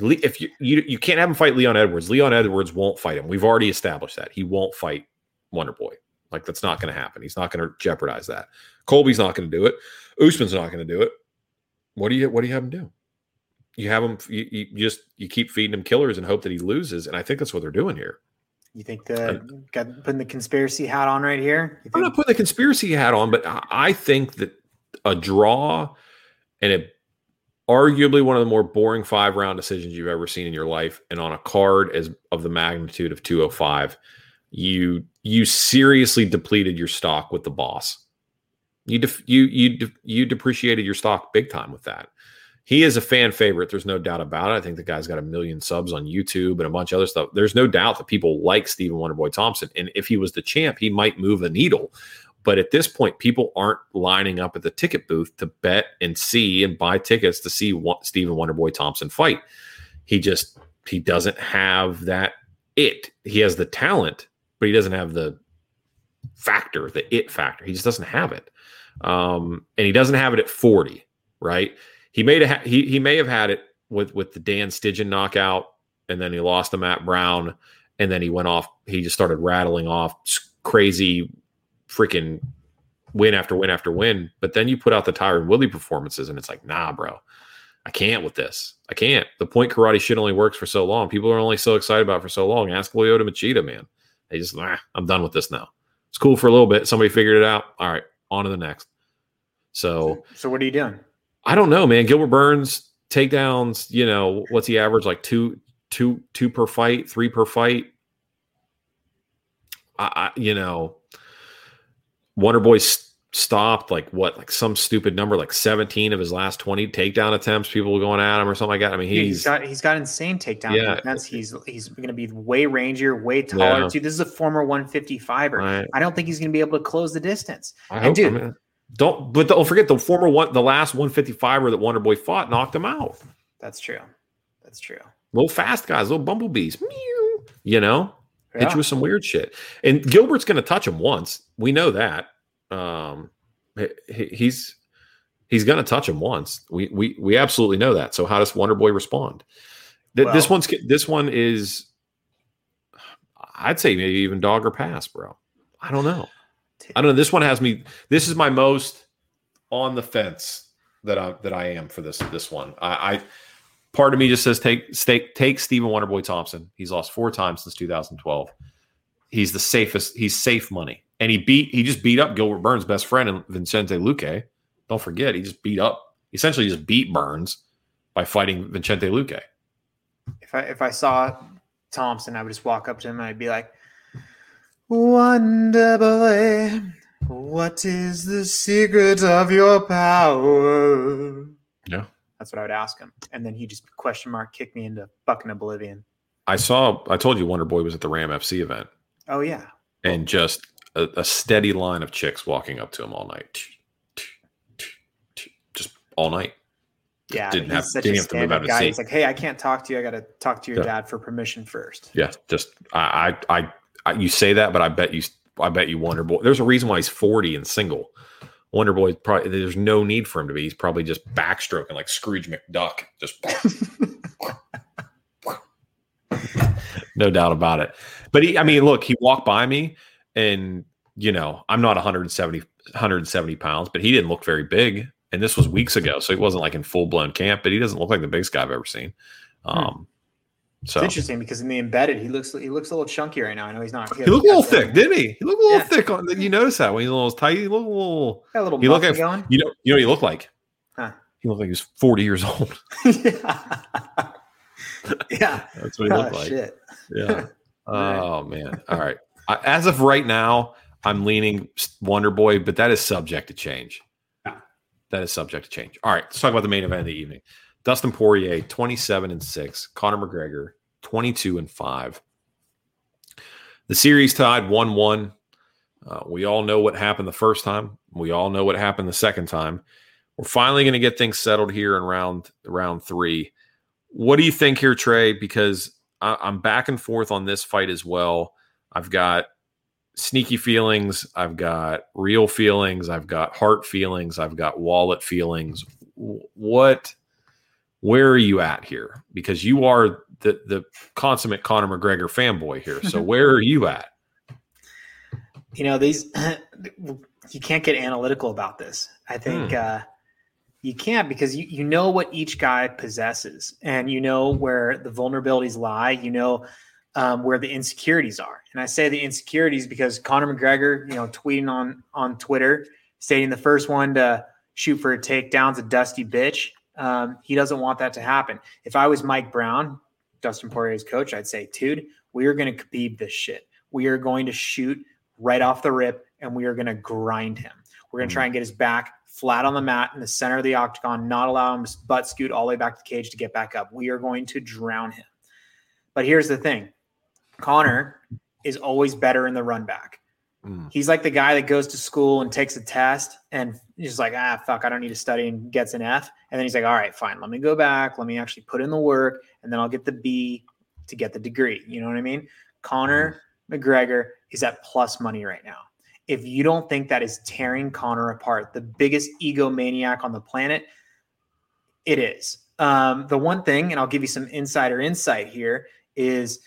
If you, you you can't have him fight Leon Edwards. Leon Edwards won't fight him. We've already established that. He won't fight Wonderboy. Like, that's not going to happen. He's not going to jeopardize that. Colby's not going to do it. Usman's not going to do it. What do you what do you have him do? You have him. You, you just you keep feeding him killers and hope that he loses. And I think that's what they're doing here. You think that got putting the conspiracy hat on right here? You think? I'm not putting the conspiracy hat on, but I think that a draw and a arguably one of the more boring five-round decisions you've ever seen in your life, and on a card as of the magnitude of two oh five, you you seriously depleted your stock with the boss. You def, you you de, you depreciated your stock big time with that. He is a fan favorite. There's no doubt about it. I think the guy's got a million subs on YouTube and a bunch of other stuff. There's no doubt that people like Stephen Wonderboy Thompson, and if he was the champ, he might move a needle. But at this point, people aren't lining up at the ticket booth to bet and see and buy tickets to see what Stephen Wonderboy Thompson fight. He just, he doesn't have that it. He has the talent, but he doesn't have the factor, the it factor. He just doesn't have it. Um, and he doesn't have it at forty, right? He may have, he, he may have had it with, with the Dan Stidgen knockout, and then he lost to Matt Brown, and then he went off, he just started rattling off crazy freaking win after win after win. But then you put out the Tyron Woodley performances, and it's like, nah, bro, I can't with this. I can't. The point karate shit only works for so long. People are only so excited about it for so long. Ask Lyoto Machida, man. They just, nah, I'm done with this now. It's cool for a little bit. Somebody figured it out. All right, on to the next. So, so what are you doing? I don't know, man. Gilbert Burns takedowns. You know, what's he average? Like two, two, two per fight, three per fight. I, I you know. Wonderboy st- stopped like what, like some stupid number, like seventeen of his last twenty takedown attempts. People were going at him or something like that. I mean, he's, yeah, he's got he's got insane takedown. Yeah, that's he's he's going to be way rangier, way taller. Yeah. Dude, this is a former one fifty-fiver. Right. I don't think he's going to be able to close the distance. I and hope, dude, I mean, don't. But don't forget the former one, the last one fifty-fiver that Wonderboy fought knocked him out. That's true. That's true. Little fast guys, little bumblebees. Meow, you know. Yeah. Hit you with some weird shit. And Gilbert's going to touch him once. We know that. Um, he, he's he's going to touch him once. We we we absolutely know that. So how does Wonderboy respond? Th- well, this one's this one is, I'd say maybe even dog or pass, bro. I don't know. I don't know. This one has me. This is my most on the fence that I that I am for this this one. I. I Part of me just says take take take Stephen Wonderboy Thompson. He's lost four times since two thousand twelve. He's the safest. He's safe money, and he beat he just beat up Gilbert Burns' best friend and Vicente Luque. Don't forget, he just beat up essentially just beat Burns by fighting Vicente Luque. If I if I saw Thompson, I would just walk up to him and I'd be like, "Wonder boy, what is the secret of your power?" Yeah, that's what I would ask him, and then he just question mark kick me into fucking oblivion. I saw. I told you, Wonder Boy was at the Ram F C event. Oh yeah, and just a, a steady line of chicks walking up to him all night, just all night. Yeah, didn't have, such didn't a have to move out of guy. He's like, "Hey, I can't talk to you. I got to talk to your yeah. dad for permission first." Yeah, just I, I, I, I, you say that, but I bet you, I bet you, Wonder Boy. There's a reason why he's forty and single. Wonder Boy, probably there's no need for him to be. He's probably just backstroking like Scrooge McDuck, just. No doubt about it. But he, I mean, look, he walked by me and, you know, I'm not one hundred seventy pounds, but he didn't look very big. And this was weeks ago. So he wasn't like in full blown camp, but he doesn't look like the biggest guy I've ever seen. Um, so it's interesting because in the embedded, he looks, he looks a little chunky right now. I know he's not. He, he looked a little thick, didn't he? He looked a little yeah. thick. On, you notice that when he's a little tight, he looked a little, a little he looked like, going. You know, you know what he looked like? Huh. He looked like he was forty years old. Yeah. Yeah, that's what he looked oh, like. Shit. Yeah. Oh man. All right. As of right now, I'm leaning Wonder Boy, but that is subject to change. Yeah. That is subject to change. All right. Let's talk about the main event of the evening. Dustin Poirier, twenty-seven and six. Conor McGregor, twenty-two and five. The series tied one one. Uh, we all know what happened the first time. We all know what happened the second time. We're finally going to get things settled here in round round three. What do you think here, Trey? Because I, I'm back and forth on this fight as well. I've got sneaky feelings. I've got real feelings. I've got heart feelings. I've got wallet feelings. What, where are you at here? Because you are the, the consummate Conor McGregor fanboy here. So where are you at? You know, these, you can't get analytical about this. I think, hmm. uh, You can't because you, you know what each guy possesses and you know where the vulnerabilities lie. You know um, where the insecurities are. And I say the insecurities because Conor McGregor, you know, tweeting on, on Twitter, stating the first one to shoot for a takedown's a dusty bitch. Um, he doesn't want that to happen. If I was Mike Brown, Dustin Poirier's coach, I'd say, dude, we are going to Khabib this shit. We are going to shoot right off the rip and we are going to grind him. We're going to try and get his back flat on the mat in the center of the octagon, not allow him to butt scoot all the way back to the cage to get back up. We are going to drown him. But here's the thing. Conor is always better in the run back. Mm. He's like the guy that goes to school and takes a test and he's like, ah, fuck, I don't need to study and gets an F. And then he's like, all right, fine. Let me go back. Let me actually put in the work and then I'll get the B to get the degree. You know what I mean? Conor McGregor is at plus money right now. If you don't think that is tearing Conor apart, the biggest egomaniac on the planet, it is. Um, the one thing, and I'll give you some insider insight here, is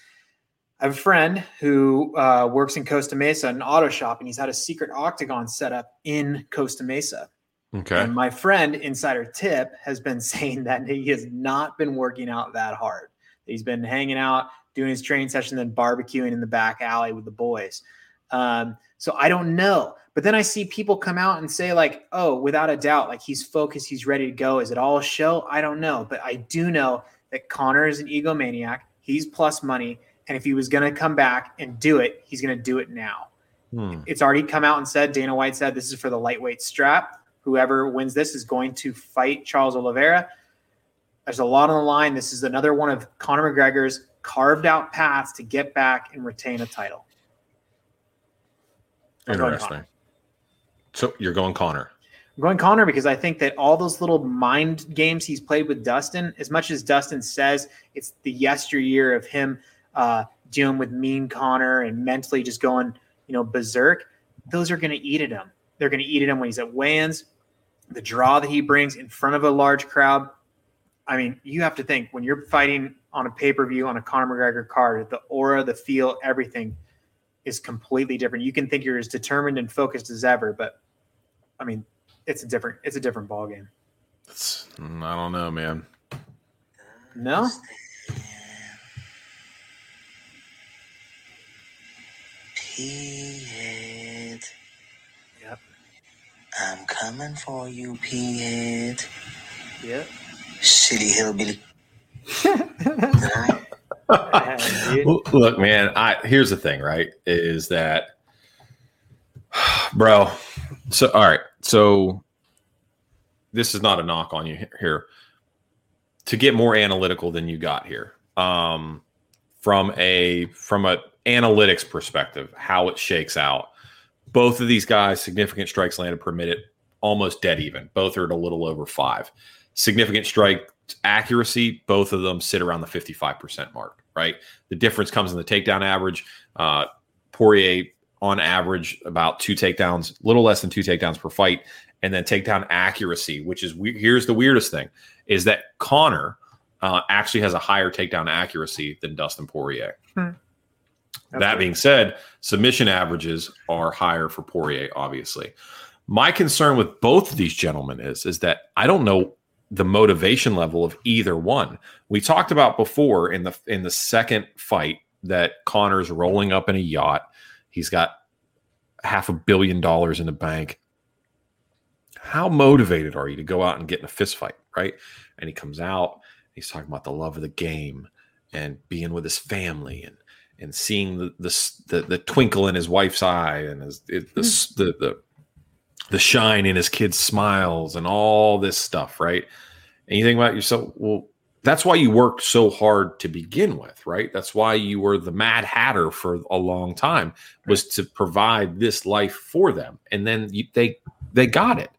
I have a friend who uh, works in Costa Mesa, an auto shop, and he's had a secret octagon set up in Costa Mesa. Okay. And my friend, insider tip, has been saying that he has not been working out that hard. He's been hanging out, doing his training session, then barbecuing in the back alley with the boys. Um, so I don't know, but then I see people come out and say like, oh, without a doubt, like he's focused, he's ready to go. Is it all a show? I don't know. But I do know that Conor is an egomaniac. He's plus money. And if he was going to come back and do it, he's going to do it now. Hmm. It's already come out and said, Dana White said, this is for the lightweight strap. Whoever wins this is going to fight Charles Oliveira. There's a lot on the line. This is another one of Conor McGregor's carved out paths to get back and retain a title. Interesting. So you're going Conor. I'm going Conor because I think that all those little mind games he's played with Dustin, as much as Dustin says it's the yesteryear of him uh, dealing with mean Conor and mentally just going, you know, berserk, those are going to eat at him. They're going to eat at him when he's at weigh-ins, the draw that he brings in front of a large crowd. I mean, you have to think when you're fighting on a pay-per-view on a Conor McGregor card, the aura, the feel, everything is completely different. You can think you're as determined and focused as ever, but I mean, it's a different, it's a different ball game. It's, I don't know, man. No. P-head. Yep. I'm coming for you, P-head. Yep. Silly hillbilly. Look, man, I here's the thing, right? Is that, bro, so all right, so this is not a knock on you here. To get more analytical than you got here, um, from a from a analytics perspective, how it shakes out. Both of these guys, significant strikes landed per minute, almost dead even. Both are at a little over five. Significant strike accuracy, both of them sit around the fifty-five percent mark, right? The difference comes in the takedown average. Uh, Poirier, on average, about two takedowns, a little less than two takedowns per fight. And then takedown accuracy, which is we- here's the weirdest thing, is that Conor uh, actually has a higher takedown accuracy than Dustin Poirier. Hmm. That being said, submission averages are higher for Poirier, obviously. My concern with both of these gentlemen is, is that I don't know the motivation level of either one. We talked about before in the in the second fight that Conor's rolling up in a yacht. He's got half a billion dollars in the bank. How motivated are you to go out and get in a fist fight, right? And he comes out, he's talking about the love of the game and being with his family and and seeing the, the the the twinkle in his wife's eye and his, it, the, mm. the the the shine in his kid's smiles and all this stuff, right? And you think about yourself, well, that's why you worked so hard to begin with, right? That's why you were the Mad Hatter for a long time, was to provide this life for them. And then you, they they got it.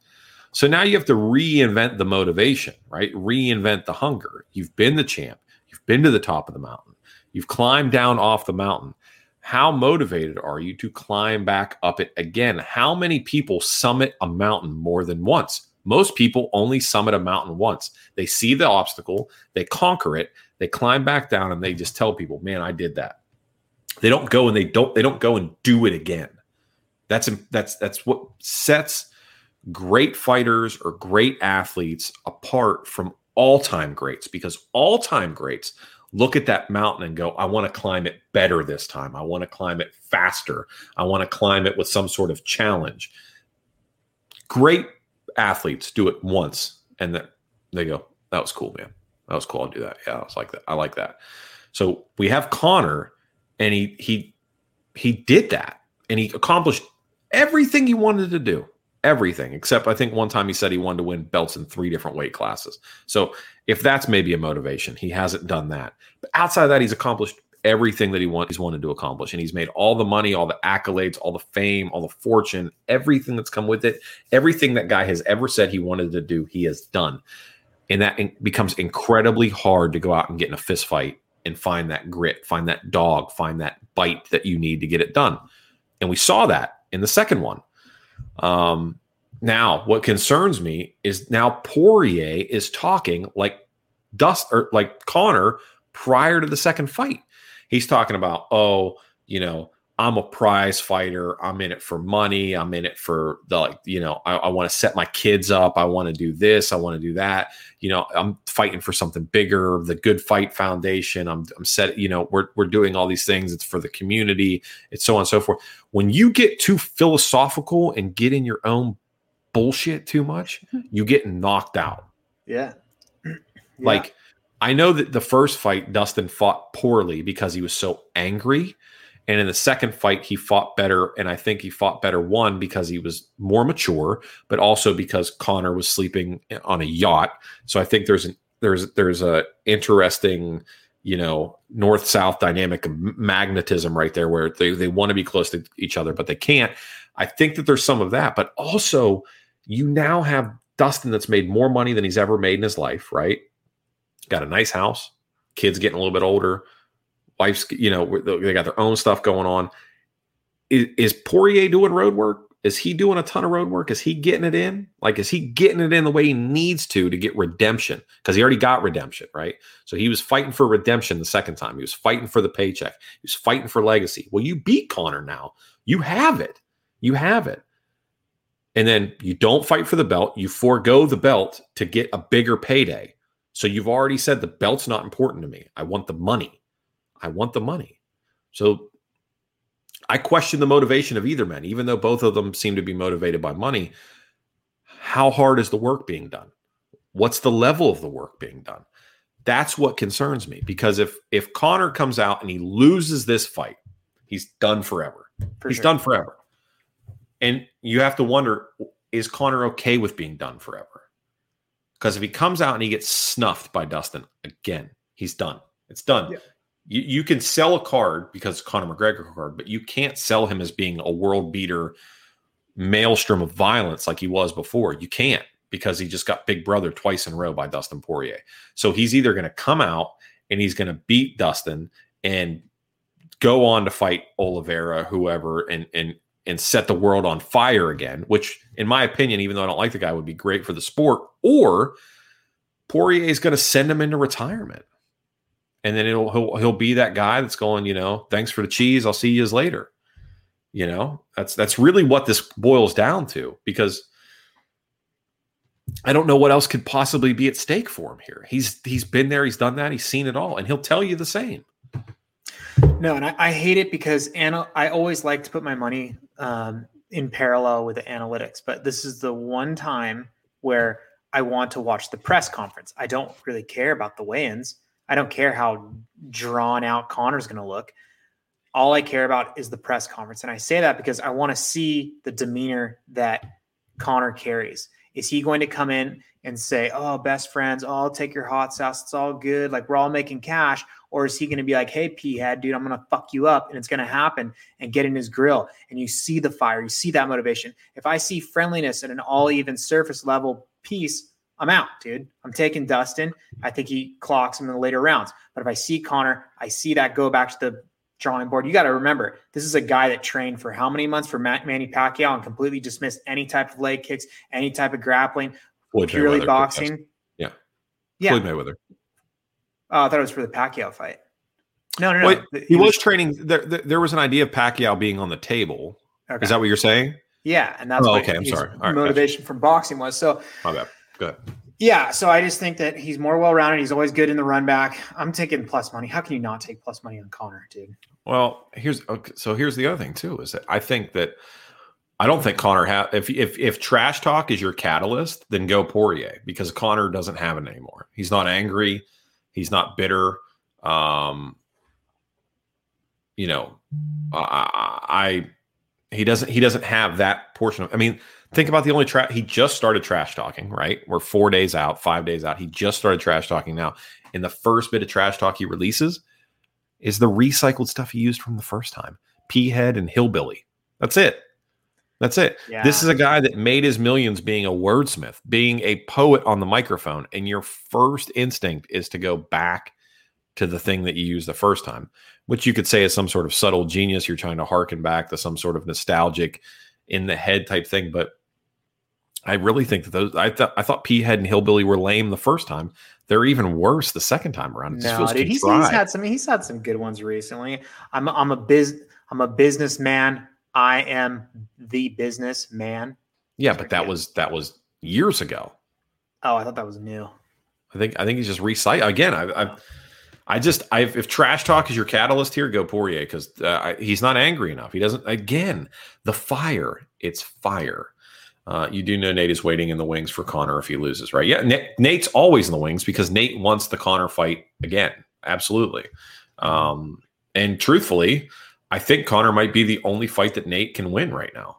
So now you have to reinvent the motivation, right? Reinvent the hunger. You've been the champ. You've been to the top of the mountain. You've climbed down off the mountain. How motivated are you to climb back up it again? How many people summit a mountain more than once? Most people only summit a mountain once. They see the obstacle, they conquer it, they climb back down, and they just tell people, "Man, I did that." They don't go and they don't they don't go and do it again. That's that's that's what sets great fighters or great athletes apart from all-time greats, because all-time greats look at that mountain and go, I want to climb it better this time. I want to climb it faster. I want to climb it with some sort of challenge. Great athletes do it once, and then they go, that was cool, man. That was cool. I'll do that. Yeah, I was like that. I like that. So we have Conor, and he he he did that, and he accomplished everything he wanted to do. Everything, except I think one time he said he wanted to win belts in three different weight classes. So if that's maybe a motivation, he hasn't done that. But outside of that, he's accomplished everything that he want, he's wanted to accomplish. And he's made all the money, all the accolades, all the fame, all the fortune, everything that's come with it. Everything that guy has ever said he wanted to do, he has done. And that in- becomes incredibly hard to go out and get in a fist fight and find that grit, find that dog, find that bite that you need to get it done. And we saw that in the second one. Um, now what concerns me is now Poirier is talking like Dust or like Conor prior to the second fight. He's talking about, oh, you know, I'm a prize fighter. I'm in it for money. I'm in it for the, like, you know, I, I want to set my kids up. I want to do this. I want to do that. You know, I'm fighting for something bigger, the Good Fight Foundation. I'm, I'm set, you know, we're, we're doing all these things. It's for the community. It's so on and so forth. When you get too philosophical and get in your own bullshit too much, you get knocked out. Yeah. yeah. Like, I know that the first fight, Dustin fought poorly because he was so angry. And in the second fight, he fought better, and I think he fought better, one, because he was more mature, but also because Conor was sleeping on a yacht. So I think there's an there's there's a interesting, you know, north-south dynamic of magnetism right there, where they, they want to be close to each other, but they can't. I think that there's some of that, but also you now have Dustin that's made more money than he's ever made in his life, right? Got a nice house, kids getting a little bit older, wife's, you know, they got their own stuff going on. Is, is Poirier doing road work? Is he doing a ton of road work? Is he getting it in? Like, is he getting it in the way he needs to to get redemption? Because he already got redemption, right? So he was fighting for redemption the second time. He was fighting for the paycheck. He was fighting for legacy. Well, you beat Conor now. You have it. You have it. And then you don't fight for the belt. You forego the belt to get a bigger payday. So you've already said the belt's not important to me. I want the money. I want the money. So I question the motivation of either man, even though both of them seem to be motivated by money. How hard is the work being done? What's the level of the work being done? That's what concerns me, because if if Conor comes out and he loses this fight, he's done forever. For he's sure. done forever. And you have to wonder, is Conor okay with being done forever? Because if he comes out and he gets snuffed by Dustin again, he's done. It's done. Yeah. You, you can sell a card because it's Conor McGregor card, but you can't sell him as being a world beater maelstrom of violence like he was before. You can't, because he just got big brother twice in a row by Dustin Poirier. So he's either going to come out and he's going to beat Dustin and go on to fight Oliveira, whoever, and and and set the world on fire again, which, in my opinion, even though I don't like the guy, would be great for the sport. Or Poirier is going to send him into retirement. And then it'll, he'll, he'll be that guy that's going, you know, thanks for the cheese, I'll see you later. You know, that's that's really what this boils down to, because I don't know what else could possibly be at stake for him here. He's he's been there, he's done that, he's seen it all, and he'll tell you the same. No, and I, I hate it because anal- I always like to put my money um, in parallel with the analytics, but this is the one time where I want to watch the press conference. I don't really care about the weigh-ins. I don't care how drawn out Conor's going to look. All I care about is the press conference, and I say that because I want to see the demeanor that Conor carries. Is he going to come in and say, oh, best friends, oh, I'll take your hot sauce, it's all good, like we're all making cash? Or is he going to be like, hey, P-head, dude, I'm going to fuck you up, and it's going to happen, and get in his grill? And you see the fire, you see that motivation. If I see friendliness at an all-even surface-level piece, I'm out, dude. I'm taking Dustin. I think he clocks him in the later rounds. But if I see Conor, I see that go back to the drawing board. You got to remember, this is a guy that trained for how many months for Manny Pacquiao and completely dismissed any type of leg kicks, any type of grappling, Floyd purely Mayweather boxing. Yeah. yeah. Floyd Mayweather. Oh, I thought it was for the Pacquiao fight. No, no, no. Well, he, he was, was training. There, there was an idea of Pacquiao being on the table. Okay. Is that what you're saying? Yeah. And that's oh, what okay. I'm his sorry. Right, motivation gotcha. from boxing was. So, my bad. Go ahead. Yeah, so I just think that he's more well-rounded. He's always good in the run back. I'm taking plus money. How can you not take plus money on Conor, dude? Well, here's okay, so here's the other thing too, is that I think that I don't think Conor ha- if if if trash talk is your catalyst, then go Poirier, because Conor doesn't have it anymore. He's not angry, he's not bitter. Um, you know, I, I he doesn't he doesn't have that portion of. I mean, think about the only trash. He just started trash talking, right? We're four days out, five days out. He just started trash talking now. And the first bit of trash talk he releases is the recycled stuff he used from the first time. P-head and hillbilly. That's it. That's it. Yeah. This is a guy that made his millions being a wordsmith, being a poet on the microphone. And your first instinct is to go back to the thing that you used the first time, which you could say is some sort of subtle genius. You're trying to hearken back to some sort of nostalgic in the head type thing. But I really think that those, I thought, I thought P-head and hillbilly were lame the first time. They're even worse the second time around. It just no, feels dude, he's, he's had some, he's had some good ones recently. I'm, I'm a biz, I'm a businessman. I am the businessman. Yeah, but that was, that was years ago. Oh, I thought that was new. I think, I think he's just recycling again. I, I, I just, I if trash talk is your catalyst here, go Poirier, because uh, he's not angry enough. He doesn't. Again, the fire. It's fire. Uh, you do know Nate is waiting in the wings for Conor if he loses, right? Yeah, Nate, Nate's always in the wings because Nate wants the Conor fight again. Absolutely. Um, and truthfully, I think Conor might be the only fight that Nate can win right now.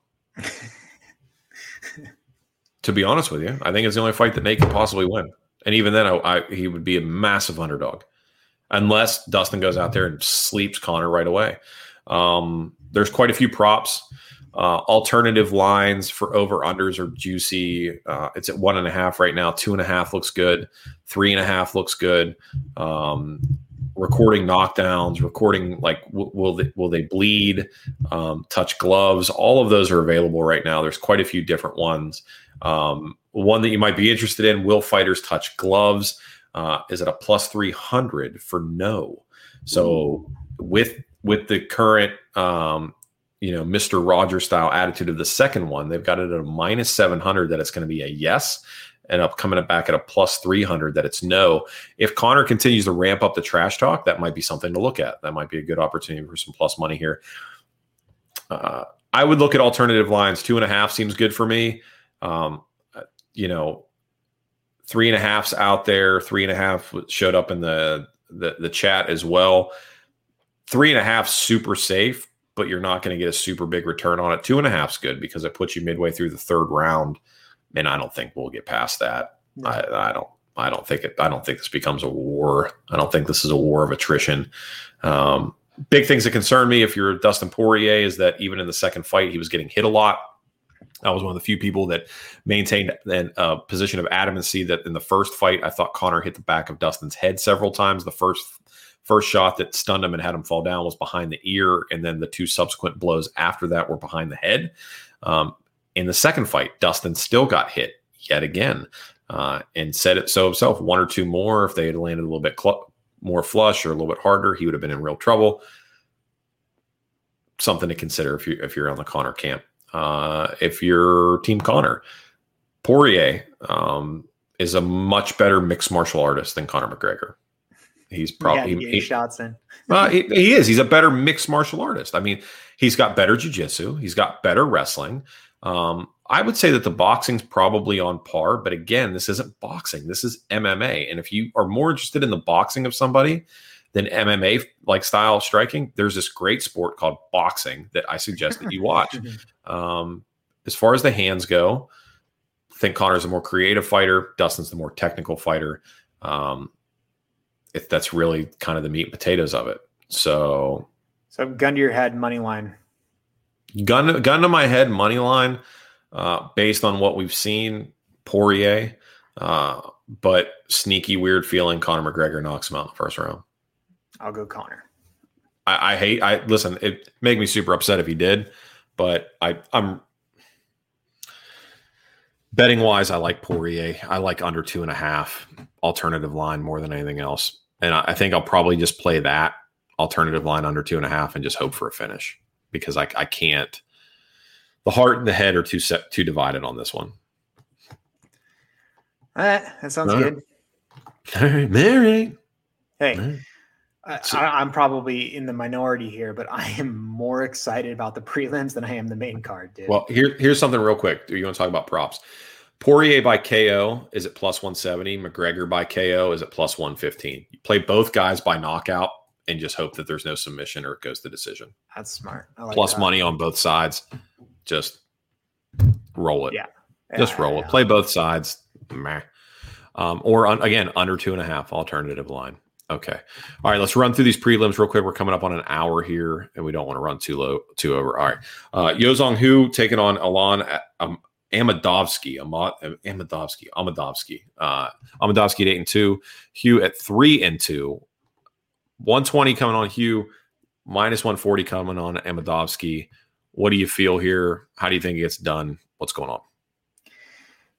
To be honest with you, I think it's the only fight that Nate can possibly win. And even then, I, I, he would be a massive underdog unless Dustin goes out there and sleeps Conor right away. Um, there's quite a few props. Uh, alternative lines for over-unders are juicy. Uh, it's at one and a half right now. Two and a half looks good. Three and a half looks good. Um, recording knockdowns, recording like w- will they, will they bleed, um, touch gloves. All of those are available right now. There's quite a few different ones. Um, one that you might be interested in, will fighters touch gloves? Uh, is at a plus three hundred for no. So with with the current um, – you know, Mister Rogers style attitude of the second one, they've got it at a minus seven hundred that it's going to be a yes, and up coming back at a plus three hundred that it's no. If Conor continues to ramp up the trash talk, that might be something to look at. That might be a good opportunity for some plus money here. Uh, I would look at alternative lines. Two and a half seems good for me. Um, you know, three and a half's out there. Three and a half showed up in the, the, the chat as well. Three and a half, super safe, but you're not going to get a super big return on it. Two and a half's good because it puts you midway through the third round, and I don't think we'll get past that. No. I, I don't. I don't think it. I don't think this becomes a war. I don't think this is a war of attrition. Um, big things that concern me if you're Dustin Poirier is that even in the second fight, he was getting hit a lot. I was one of the few people that maintained a position of adamancy that in the first fight, I thought Conor hit the back of Dustin's head several times. The first first shot that stunned him and had him fall down was behind the ear, and then the two subsequent blows after that were behind the head. Um, in the second fight, Dustin still got hit yet again. Uh, and said it so himself, one or two more. If they had landed a little bit cl- more flush or a little bit harder, he would have been in real trouble. Something to consider if you if you're on the Conor camp. Uh, if you're Team Conor, Poirier um, is a much better mixed martial artist than Conor McGregor. He's probably yeah, he, shots in. uh, he, he is. He's a better mixed martial artist. I mean, he's got better jiu-jitsu. He's got better wrestling. Um, I would say that the boxing's probably on par, but again, this isn't boxing. This is M M A. And if you are more interested in the boxing of somebody than M M A like style striking, there's this great sport called boxing that I suggest that you watch. um, as far as the hands go, I think Conor's a more creative fighter. Dustin's the more technical fighter. Um, if that's really kind of the meat and potatoes of it. So, so gun to your head, money line. Gun, gun to my head, money line. Uh, based on what we've seen, Poirier, uh, but sneaky, weird feeling Conor McGregor knocks him out in the first round. I'll go Conor. I, I hate, I listen, it made me super upset if he did, but I, I'm betting wise, I like Poirier. I like under two and a half alternative line more than anything else. And I, I think I'll probably just play that alternative line under two and a half and just hope for a finish because I, I can't. The heart and the head are too set, too divided on this one. All right, that sounds All right. good. All right, Mary. Hey, All right. I, so, I, I'm probably in the minority here, but I am more excited about the prelims than I am the main card, dude. Well, here, here's something real quick. You want to talk about props? Poirier by K O is at plus one seventy. McGregor by K O is at plus one fifteen. You play both guys by knockout and just hope that there's no submission or it goes to decision. That's smart. I like plus that. Money on both sides. Just roll it. Yeah. Just yeah, roll yeah. it. Play both sides. Um, or, un- again, under two and a half alternative line. Okay. All right. Let's run through these prelims real quick. We're coming up on an hour here, and we don't want to run too low, too over. All right. Uh, Yozong Hu taking on Alon um, Amadovsky. Amad- Amadovsky. Amadovsky. Uh, Amadovsky at eight and two. Hu at three and two. one twenty coming on Hu. Minus one forty coming on Amadovsky. What do you feel here? How do you think it gets done? What's going on?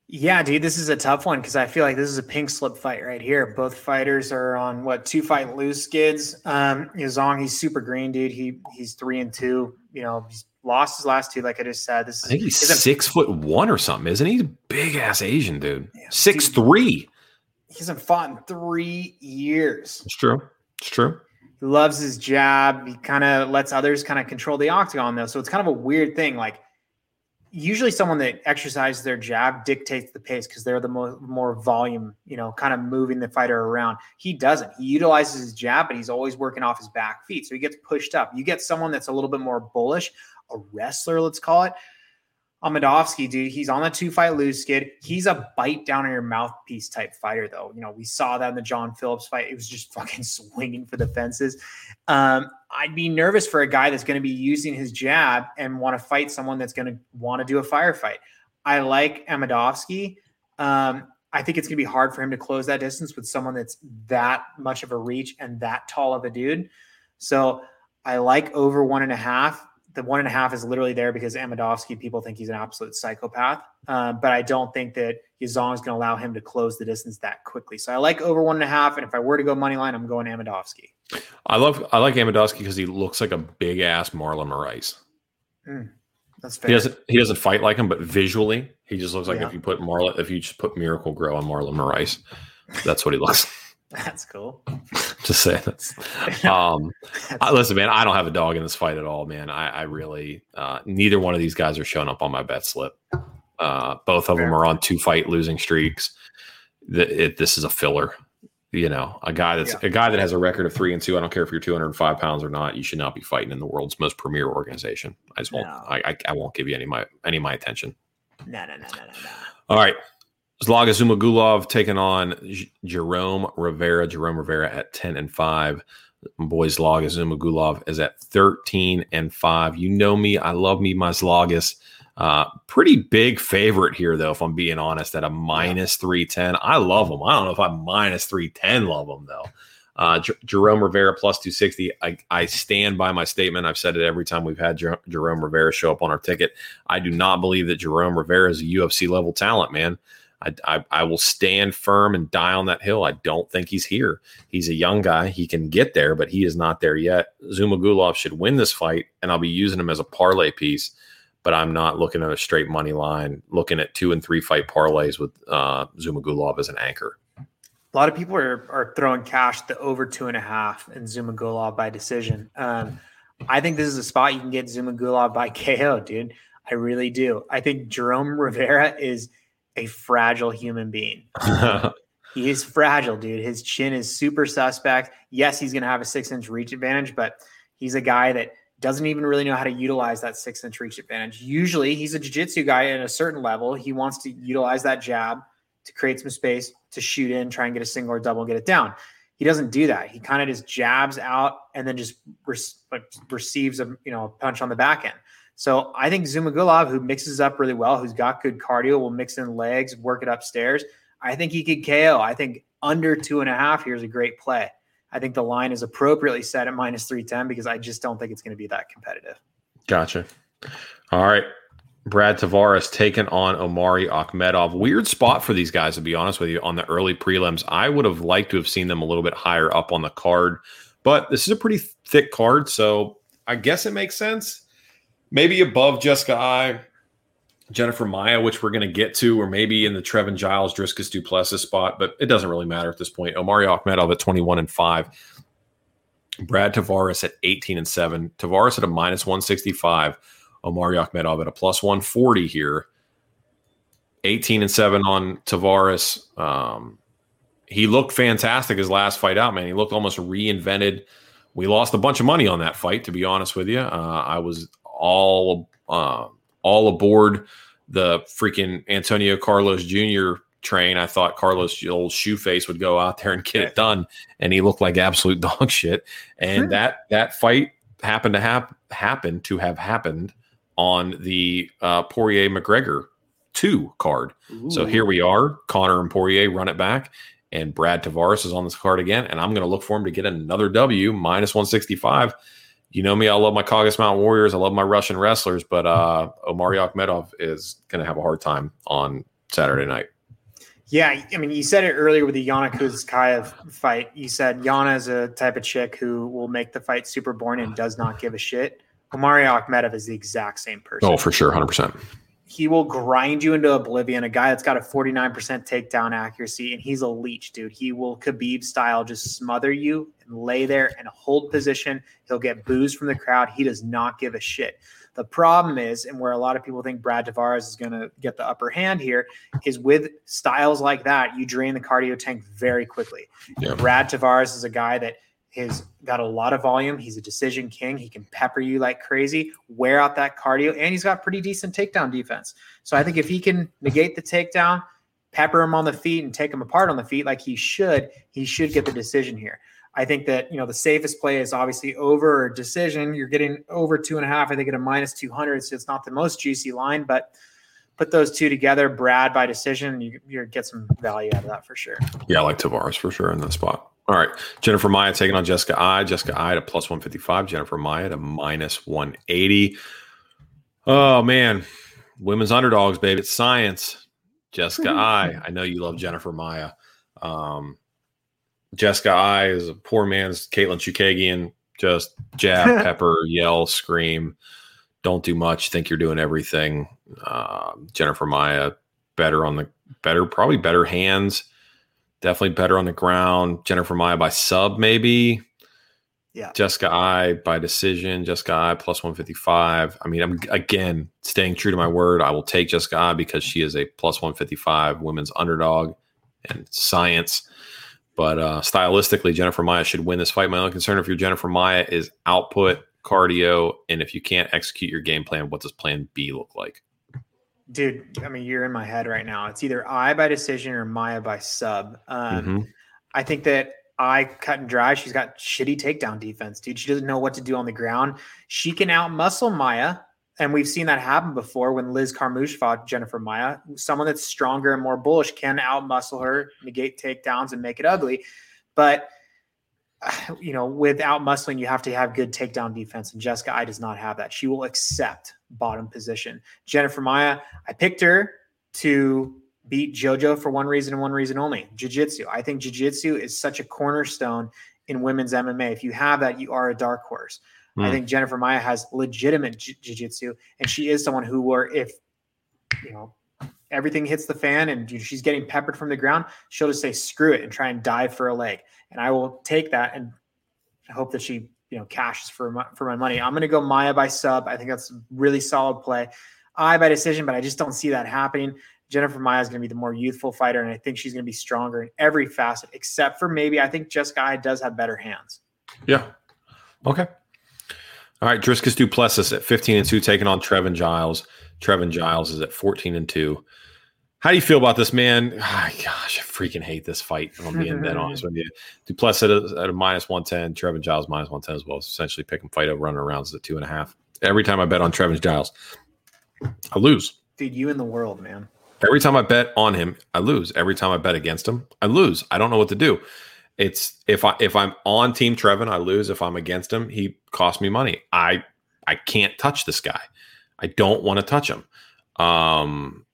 Yeah, dude, this is a tough one because I feel like this is a pink slip fight right here. Both fighters are on, what, two fight lose skids. Um, Yozong, he's super green, dude. He He's three and two. You know, he's lost his last two, like I just said. This I think he's six foot one or something, isn't he? He's a big-ass Asian, dude. Yeah, six dude, three. He hasn't fought in three years. It's true. It's true. He loves his jab. He kind of lets others kind of control the octagon, though. So it's kind of a weird thing. Like, usually someone that exercises their jab dictates the pace because they're the mo- more volume, you know, kind of moving the fighter around. He doesn't. He utilizes his jab, but he's always working off his back feet. So he gets pushed up. You get someone that's a little bit more bullish, a wrestler, let's call it. Amadovsky, dude, he's on the two-fight lose skid. He's a bite-down-in-your-mouthpiece type fighter, though. You know, we saw that in the John Phillips fight. It was just fucking swinging for the fences. Um, I'd be nervous for a guy that's going to be using his jab and want to fight someone that's going to want to do a firefight. I like Amadovsky. Um, I think it's going to be hard for him to close that distance with someone that's that much of a reach and that tall of a dude. So I like over one and a half. The one and a half is literally there because Amadovsky, people think he's an absolute psychopath. Uh, but I don't think that Yozong is going to allow him to close the distance that quickly. So I like over one and a half. And if I were to go money line, I'm going Amadovsky. I love, I like Amadovsky because he looks like a big ass Marlon Moraes. Mm, that's fair. He doesn't, he doesn't fight like him, but visually he just looks like yeah. if you put Marlon, if you just put Miracle Grow on Marlon Moraes, that's what he looks. That's cool. Just saying. That's, um, that's I, listen, man, I don't have a dog in this fight at all, man. I, I really, uh, neither one of these guys are showing up on my bet slip. Uh, both of Fair. them are on two fight losing streaks. the, it, this is a filler. You know, a guy that's yeah. a guy that has a record of three and two. I don't care if you're two hundred five pounds or not. You should not be fighting in the world's most premier organization. I just won't. No. I, I I won't give you any of my any of my attention. No, no, no, no, no, no. All right, Zhalgas Zhumagulov taking on J- Jerome Rivera. Jerome Rivera at ten and five. My boy Zhalgas Zhumagulov is at thirteen and five. You know me. I love me my Zhalgas. Uh, pretty big favorite here, though, if I'm being honest, at a minus three ten. I love them. I don't know if I minus three ten love them, though. Uh, J- Jerome Rivera plus two sixty. I, I stand by my statement. I've said it every time we've had Jer- Jerome Rivera show up on our ticket. I do not believe that Jerome Rivera is a U F C-level talent, man. I, I, I will stand firm and die on that hill. I don't think he's here. He's a young guy. He can get there, but he is not there yet. Zhumagulov should win this fight, and I'll be using him as a parlay piece. But I'm not looking at a straight money line, looking at two and three fight parlays with uh, Zhumagulov as an anchor. A lot of people are are throwing cash the over two and a half and Zhumagulov by decision. Um, I think this is a spot you can get Zhumagulov by K O, dude. I really do. I think Jerome Rivera is a fragile human being. He is fragile, dude. His chin is super suspect. Yes, he's going to have a six-inch reach advantage, but he's a guy that doesn't even really know how to utilize that six-inch reach advantage. Usually, he's a jiu-jitsu guy at a certain level. He wants to utilize that jab to create some space to shoot in, try and get a single or double, get it down. He doesn't do that. He kind of just jabs out and then just re- receives a you know a punch on the back end. So I think Zhumagulov, who mixes up really well, who's got good cardio, will mix in legs, work it upstairs. I think he could K O. I think under two and a half here is a great play. I think the line is appropriately set at minus three ten because I just don't think it's going to be that competitive. Gotcha. All right. Brad Tavares taking on Omari Akhmedov. Weird spot for these guys, to be honest with you, on the early prelims. I would have liked to have seen them a little bit higher up on the card, but this is a pretty thick card, so I guess it makes sense. Maybe above Jessica I, Jennifer Maya, which we're going to get to, or maybe in the Trevin Giles, Dricus du Plessis spot, but it doesn't really matter at this point. Omari Akhmedov at twenty-one and five. Brad Tavares at eighteen and seven. Tavares at a minus one sixty-five. Omari Akhmedov at a plus one forty here. eighteen and seven on Tavares. Um, he looked fantastic his last fight out, man. He looked almost reinvented. We lost a bunch of money on that fight, to be honest with you. Uh, I was all. Uh, all aboard the freaking Antonio Carlos Junior train. I thought Carlos, old shoe face, would go out there and get it done. And he looked like absolute dog shit. And sure. that, that fight happened to have happened to have happened on the uh, Poirier McGregor two card. Ooh. So here we are, Conor and Poirier run it back, and Brad Tavares is on this card again. And I'm going to look for him to get another W, minus one sixty-five. You know me, I love my Kaukasus Mountain Warriors. I love my Russian wrestlers, but uh, Omari Akhmedov is going to have a hard time on Saturday night. Yeah, I mean, you said it earlier with the Yana Kunitskaya fight. You said Yana is a type of chick who will make the fight super boring and does not give a shit. Omari Akhmedov is the exact same person. Oh, for sure, one hundred percent. He will grind you into oblivion, a guy that's got a forty-nine percent takedown accuracy, and he's a leech, dude. He will Khabib-style just smother you and lay there and hold position. He'll get boos from the crowd. He does not give a shit. The problem is, and where a lot of people think Brad Tavares is going to get the upper hand here, is with styles like that, you drain the cardio tank very quickly. Yeah. Brad Tavares is a guy that has got a lot of volume. He's a decision king. He can pepper you like crazy, wear out that cardio, and he's got pretty decent takedown defense. So I think if he can negate the takedown, pepper him on the feet, and take him apart on the feet like he should, he should get the decision here. I think that, you know, the safest play is obviously over or decision. You're getting over two and a half. I think at a minus two hundred, so it's not the most juicy line, but put those two together, Brad by decision, you, you get some value out of that for sure. Yeah, I like Tavares for sure in that spot. All right, Jennifer Maya taking on Jessica I. Jessica I at a plus one fifty-five. Jennifer Maya at a minus one eighty. Oh, man. Women's underdogs, babe. It's science. Jessica I. I know you love Jennifer Maya. Um, Jessica I is a poor man's Ketlen Chukagian. Just jab, pepper, yell, scream. Don't do much. Think you're doing everything. Uh, Jennifer Maya, better on the better, probably better hands. Definitely better on the ground. Jennifer Maya by sub, maybe. Yeah. Jessica I by decision. Jessica I plus one fifty-five. I mean, I'm again staying true to my word. I will take Jessica I because she is a plus one fifty-five women's underdog. and science. But uh, stylistically, Jennifer Maya should win this fight. My only concern if you're Jennifer Maya is output, cardio, and if you can't execute your game plan, what does plan B look like? Dude, I mean, you're in my head right now. It's either I by decision or Maya by sub. Um, mm-hmm. I think that I cut and dry. She's got shitty takedown defense, dude. She doesn't know what to do on the ground. She can out-muscle Maya, and we've seen that happen before when Liz Carmouche fought Jennifer Maya. Someone that's stronger and more bullish can out-muscle her, negate takedowns, and make it ugly. But, you know, with out-muscling, you have to have good takedown defense, and Jessica I does not have that. She will accept bottom position. Jennifer Maya, I picked her to beat JoJo for one reason and one reason only, jiu-jitsu. I think jiu-jitsu is such a cornerstone in women's M M A. If you have that, you are a dark horse. Mm. I think Jennifer Maya has legitimate j- jiu-jitsu, and she is someone who were, if, you know, everything hits the fan and she's getting peppered from the ground, she'll just say, screw it, and try and dive for a leg. And I will take that and hope that she, you know, cashes for my, for my money. I'm going to go Maya by sub. I think that's a really solid play. I by decision, but I just don't see that happening. Jennifer Maya is going to be the more youthful fighter, and I think she's going to be stronger in every facet, except for maybe I think Jessica I does have better hands. Yeah. Okay. All right. Dricus du Plessis at fifteen and two, taking on Trevin Giles. Trevin Giles is at fourteen and two. How do you feel about this, man? Oh, gosh, I freaking hate this fight, if I'm being that honest with you. Du Plessis at a minus one ten, Trevin Giles minus one ten as well. It's essentially pick and fight over running rounds at two and a half. Every time I bet on Trevin Giles, I lose. Dude, you in the world, man. Every time I bet on him, I lose. Every time I bet against him, I lose. I don't know what to do. It's if I if I'm on Team Trevin, I lose. If I'm against him, he cost me money. I I can't touch this guy. I don't want to touch him. Um,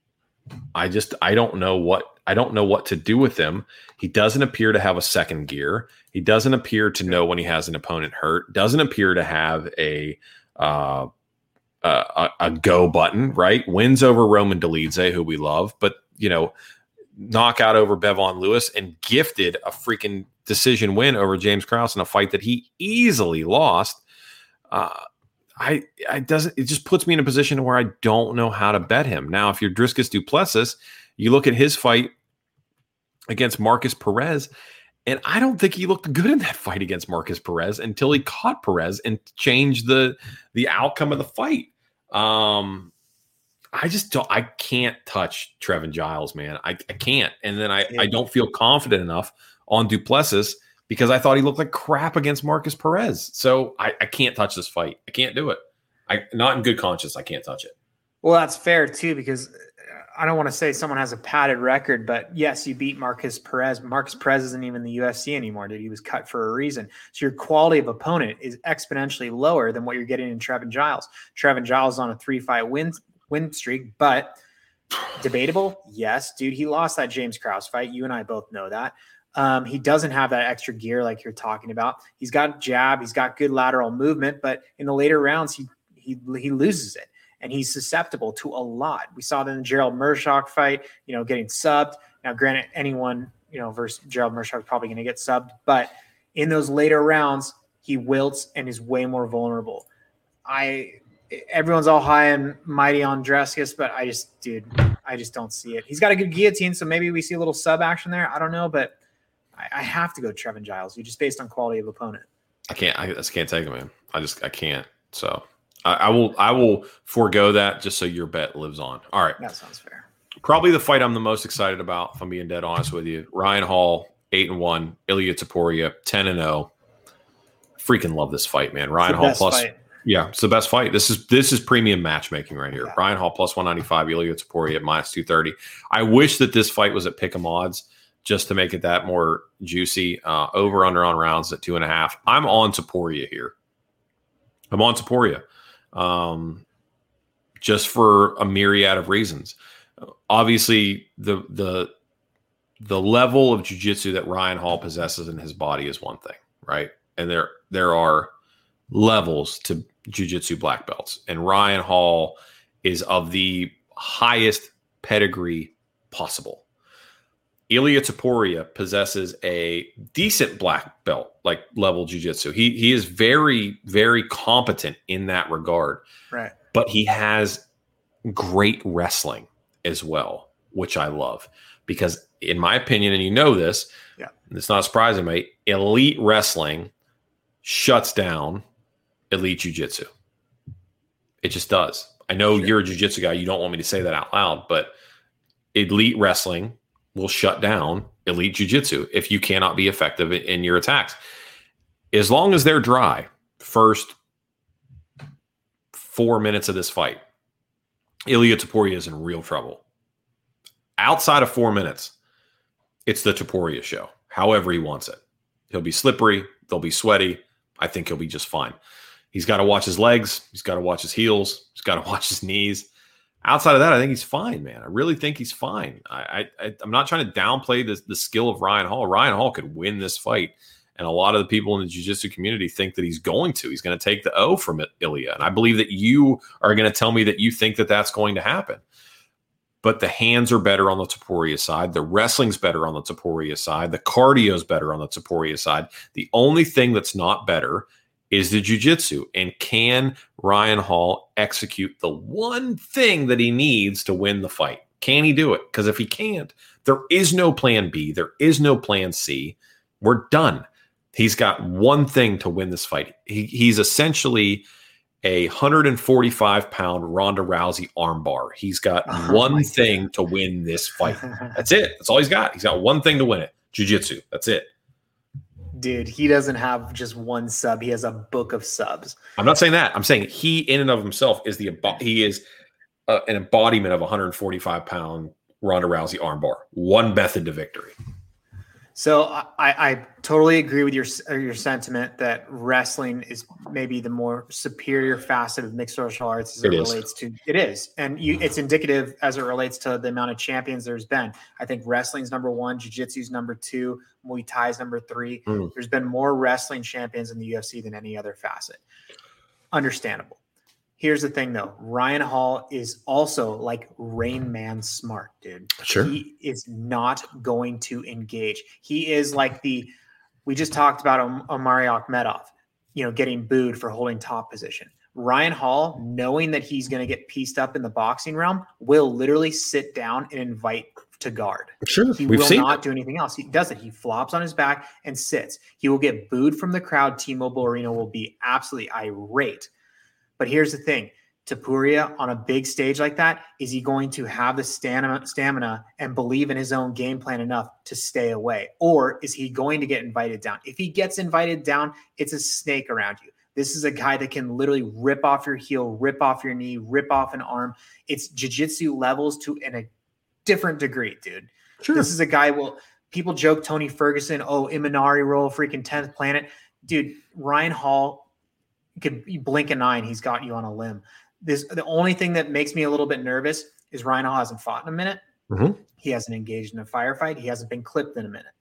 I just I don't know what I don't know what to do with him. He doesn't appear to have a second gear. He doesn't appear to know when he has an opponent hurt. Doesn't appear to have a. Uh, Uh, a, a go button, right? Wins over Roman Dolidze, who we love, but, you know, knockout over Bevon Lewis and gifted a freaking decision win over James Krause in a fight that he easily lost. Uh, I, I doesn't, it just puts me in a position where I don't know how to bet him. Now, if you're Dricus du Plessis, you look at his fight against Marcus Perez, and I don't think he looked good in that fight against Marcus Perez until he caught Perez and changed the, the outcome of the fight. Um, I just don't, I can't touch Trevin Giles, man. I, I can't. And then I, I don't feel confident enough on du Plessis because I thought he looked like crap against Marcus Perez. So I, I can't touch this fight. I can't do it. I not in good conscience. I can't touch it. Well, that's fair too, because I don't want to say someone has a padded record, but yes, you beat Marcus Perez. Marcus Perez isn't even in the U F C anymore, dude. He was cut for a reason. So your quality of opponent is exponentially lower than what you're getting in Trevin Giles. Trevin Giles is on a three-fight win win streak, but debatable? Yes, dude. He lost that James Krause fight. You and I both know that. Um, he doesn't have that extra gear like you're talking about. He's got jab. He's got good lateral movement, but in the later rounds, he he he loses it. And he's susceptible to a lot. We saw that in the Gerald Murchak fight, you know, getting subbed. Now, granted, anyone, you know, versus Gerald Murchak is probably going to get subbed. But in those later rounds, he wilts and is way more vulnerable. I everyone's all high and mighty on Dricus, but I just, dude, I just don't see it. He's got a good guillotine, so maybe we see a little sub action there. I don't know, but I, I have to go Trevin Giles. You just based on quality of opponent. I can't. I just can't take him, man. I just I can't. So. I will I will forego that just so your bet lives on. All right. That sounds fair. Probably the fight I'm the most excited about, if I'm being dead honest with you. Ryan Hall, eight and one. Ilia Topuria, ten and oh. Freaking love this fight, man. Ryan Hall plus fight. Yeah, it's the best fight. This is this is premium matchmaking right here. Yeah. Ryan Hall plus one ninety-five, Ilia Topuria at minus two thirty. I wish that this fight was at Pick'em odds just to make it that more juicy. Uh, over under on rounds at two and a half. I'm on Topuria here. I'm on Topuria. Um, just for a myriad of reasons. Obviously, the the the level of jiu-jitsu that Ryan Hall possesses in his body is one thing, right? And there there are levels to jiu-jitsu black belts, and Ryan Hall is of the highest pedigree possible. Ilia Topuria possesses a decent black belt, like level jiu-jitsu. He he is very, very competent in that regard. Right. But he has great wrestling as well, which I love because in my opinion, and you know this, yeah, it's not surprising, mate, elite wrestling shuts down elite jiu-jitsu. It just does. I know sure. you're a jiu-jitsu guy. You don't want me to say that out loud, but elite wrestling will shut down elite jiu-jitsu if you cannot be effective in your attacks. As long as they're dry, first four minutes of this fight, Ilia Topuria is in real trouble. Outside of four minutes, it's the Topuria show, however he wants it. He'll be slippery. They'll be sweaty. I think he'll be just fine. He's got to watch his legs. He's got to watch his heels. He's got to watch his knees. Outside of that, I think he's fine, man. I really think he's fine. I, I, I'm not trying to downplay the, the skill of Ryan Hall. Ryan Hall could win this fight, and a lot of the people in the jiu-jitsu community think that he's going to. He's going to take the O from Ilia, and I believe that you are going to tell me that you think that that's going to happen. But the hands are better on the Topuria side. The wrestling's better on the Topuria side. The cardio's better on the Topuria side. The only thing that's not better is the jiu-jitsu. And can Ryan Hall execute the one thing that he needs to win the fight? Can he do it? Because if he can't, there is no plan B. There is no plan C. We're done. He's got one thing to win this fight. He, he's essentially a one forty-five pound Ronda Rousey armbar. He's got oh one thing God. to win this fight. That's it. That's all he's got. He's got one thing to win it. Jiu-jitsu. That's it. Dude, he doesn't have just one sub. He has a book of subs. I'm not saying that. I'm saying he, in and of himself, is the he is uh, an embodiment of one forty-five pound Ronda Rousey armbar. One method to victory. So I, I totally agree with your your sentiment that wrestling is maybe the more superior facet of mixed martial arts as it, it relates to it is, and you, it's indicative as it relates to the amount of champions there's been. I think wrestling's number one, jiu-jitsu's number two, Muay Thai's number three. Mm. There's been more wrestling champions in the U F C than any other facet. Understandable. Here's the thing, though. Ryan Hall is also like Rain Man smart, dude. Sure. He is not going to engage. He is like the – we just talked about Om- Omari Akhmedov, you know, getting booed for holding top position. Ryan Hall, knowing that he's going to get pieced up in the boxing realm, will literally sit down and invite to guard. Sure. He We've will seen not it. do anything else. He doesn't. He flops on his back and sits. He will get booed from the crowd. T-Mobile Arena will be absolutely irate. But here's the thing, Topuria on a big stage like that, is he going to have the stamina, stamina and believe in his own game plan enough to stay away? Or is he going to get invited down? If he gets invited down, it's a snake around you. This is a guy that can literally rip off your heel, rip off your knee, rip off an arm. It's jiu-jitsu levels to in a different degree, dude. Sure. This is a guy, well, people joke Tony Ferguson, oh, Imanari roll, freaking tenth planet. Dude, Ryan Hall, you could blink an eye and he's got you on a limb. This the only thing that makes me a little bit nervous is Ryan Hall hasn't fought in a minute. Mm-hmm. He hasn't engaged in a firefight. He hasn't been clipped in a minute.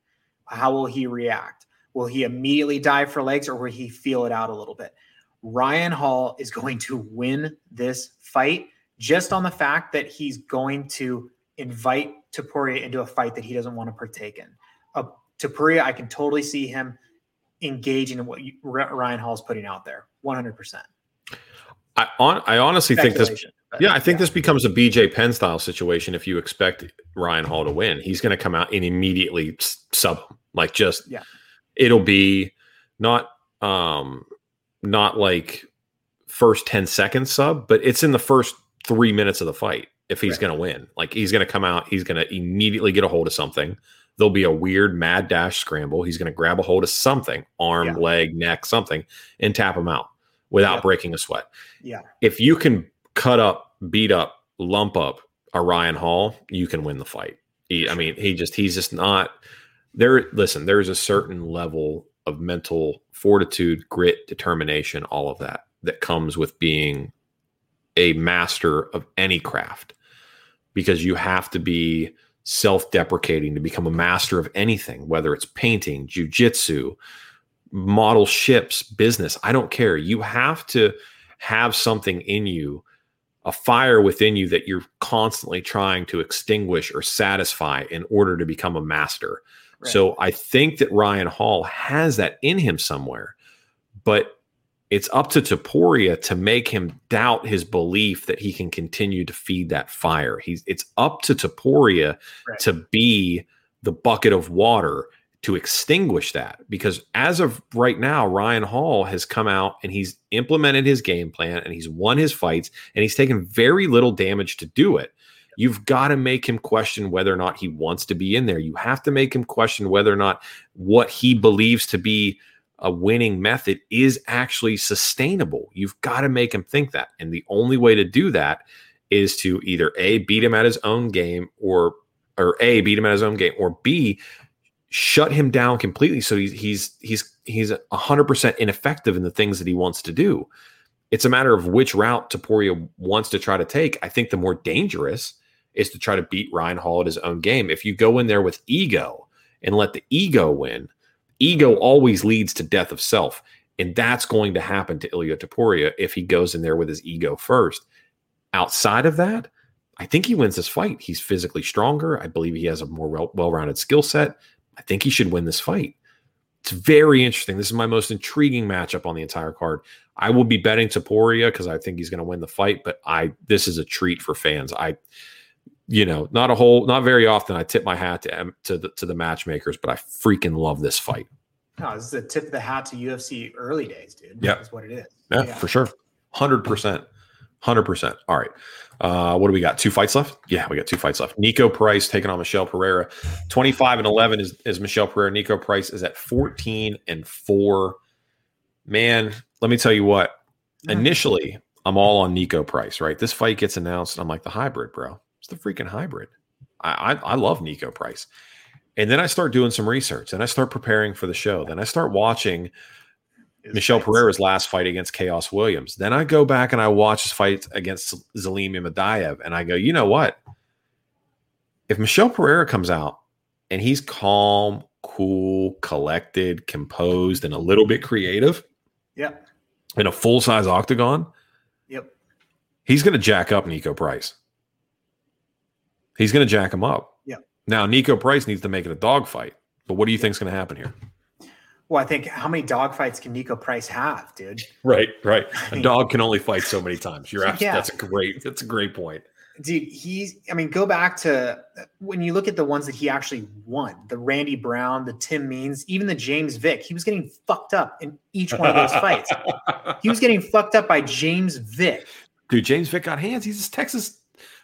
How will he react? Will he immediately dive for legs or will he feel it out a little bit? Ryan Hall is going to win this fight just on the fact that he's going to invite Topuria into a fight that he doesn't want to partake in. Uh, Topuria, I can totally see him engaging in what you, Ryan Hall's putting out there. one hundred percent. I on, I honestly think this yeah, I think yeah. this becomes a B J Penn style situation if you expect Ryan Hall to win. He's going to come out and immediately sub him. Like just yeah. it'll be not um not like first ten seconds sub, but it's in the first three minutes of the fight if he's right. going to win. Like he's going to come out, he's going to immediately get a hold of something. There'll be a weird mad dash scramble. He's going to grab a hold of something, arm, yeah. leg, neck, something, and tap him out without yep. breaking a sweat. Yeah. If you can cut up, beat up, lump up a Ryan Hall, you can win the fight. He, I mean, he just, he's just not there. Listen, there is a certain level of mental fortitude, grit, determination, all of that, that comes with being a master of any craft because you have to be self-deprecating to become a master of anything, whether it's painting, jiu-jitsu, model ships, business. I don't care. You have to have something in you, a fire within you that you're constantly trying to extinguish or satisfy in order to become a master. Right. So I think that Ryan Hall has that in him somewhere, but it's up to Topuria to make him doubt his belief that he can continue to feed that fire. He's, it's up to Topuria right. to be the bucket of water to extinguish that, because as of right now, Ryan Hall has come out and he's implemented his game plan and he's won his fights and he's taken very little damage to do it. You've got to make him question whether or not he wants to be in there. You have to make him question whether or not what he believes to be a winning method is actually sustainable. You've got to make him think that. And the only way to do that is to either A, beat him at his own game, or or A, beat him at his own game, or B, shut him down completely so he's he's he's he's one hundred percent ineffective in the things that he wants to do. It's a matter of which route Taporia wants to try to take. I think the more dangerous is to try to beat Ryan Hall at his own game. If you go in there with ego and let the ego win, ego always leads to death of self. And that's going to happen to Ilia Topuria if he goes in there with his ego first. Outside of that, I think he wins this fight. He's physically stronger. I believe he has a more well-rounded skill set. I think he should win this fight. It's very interesting. This is my most intriguing matchup on the entire card. I will be betting Topuria because I think he's going to win the fight, but I this is a treat for fans. I... You know, not a whole, not very often. I tip my hat to to the, to the matchmakers, but I freaking love this fight. No, this is a tip of the hat to U F C early days, dude. Yeah, that's what it is. Yeah, yeah. For sure, hundred percent, hundred percent. All right, uh, what do we got? Two fights left. Yeah, we got two fights left. Nico Price taking on Michelle Pereira. Twenty-five and eleven is is Michelle Pereira. Nico Price is at fourteen and four. Man, let me tell you what. Mm-hmm. Initially, I'm all on Nico Price. Right, this fight gets announced, and I'm like, the hybrid, bro. It's the freaking hybrid. I, I I love Nico Price. And then I start doing some research and I start preparing for the show. Then I start watching it's Michelle nice. Pereira's last fight against Chaos Williams. Then I go back and I watch his fight against Zaleem Imadaev. And I go, you know what? If Michelle Pereira comes out and he's calm, cool, collected, composed, and a little bit creative, yep, in a full-size octagon, yep, he's going to jack up Nico Price. He's going to jack him up. Yeah. Now, Nico Price needs to make it a dogfight. But what do you yeah. think is going to happen here? Well, I think how many dogfights can Nico Price have, dude? Right, right. I a mean, dog can only fight so many times. You're absolutely yeah. that's a great. That's a great point, dude. He's. I mean, go back to when you look at the ones that he actually won: the Randy Brown, the Tim Means, even the James Vick. He was getting fucked up in each one of those fights. He was getting fucked up by James Vick. Dude, James Vick got hands. He's this Texas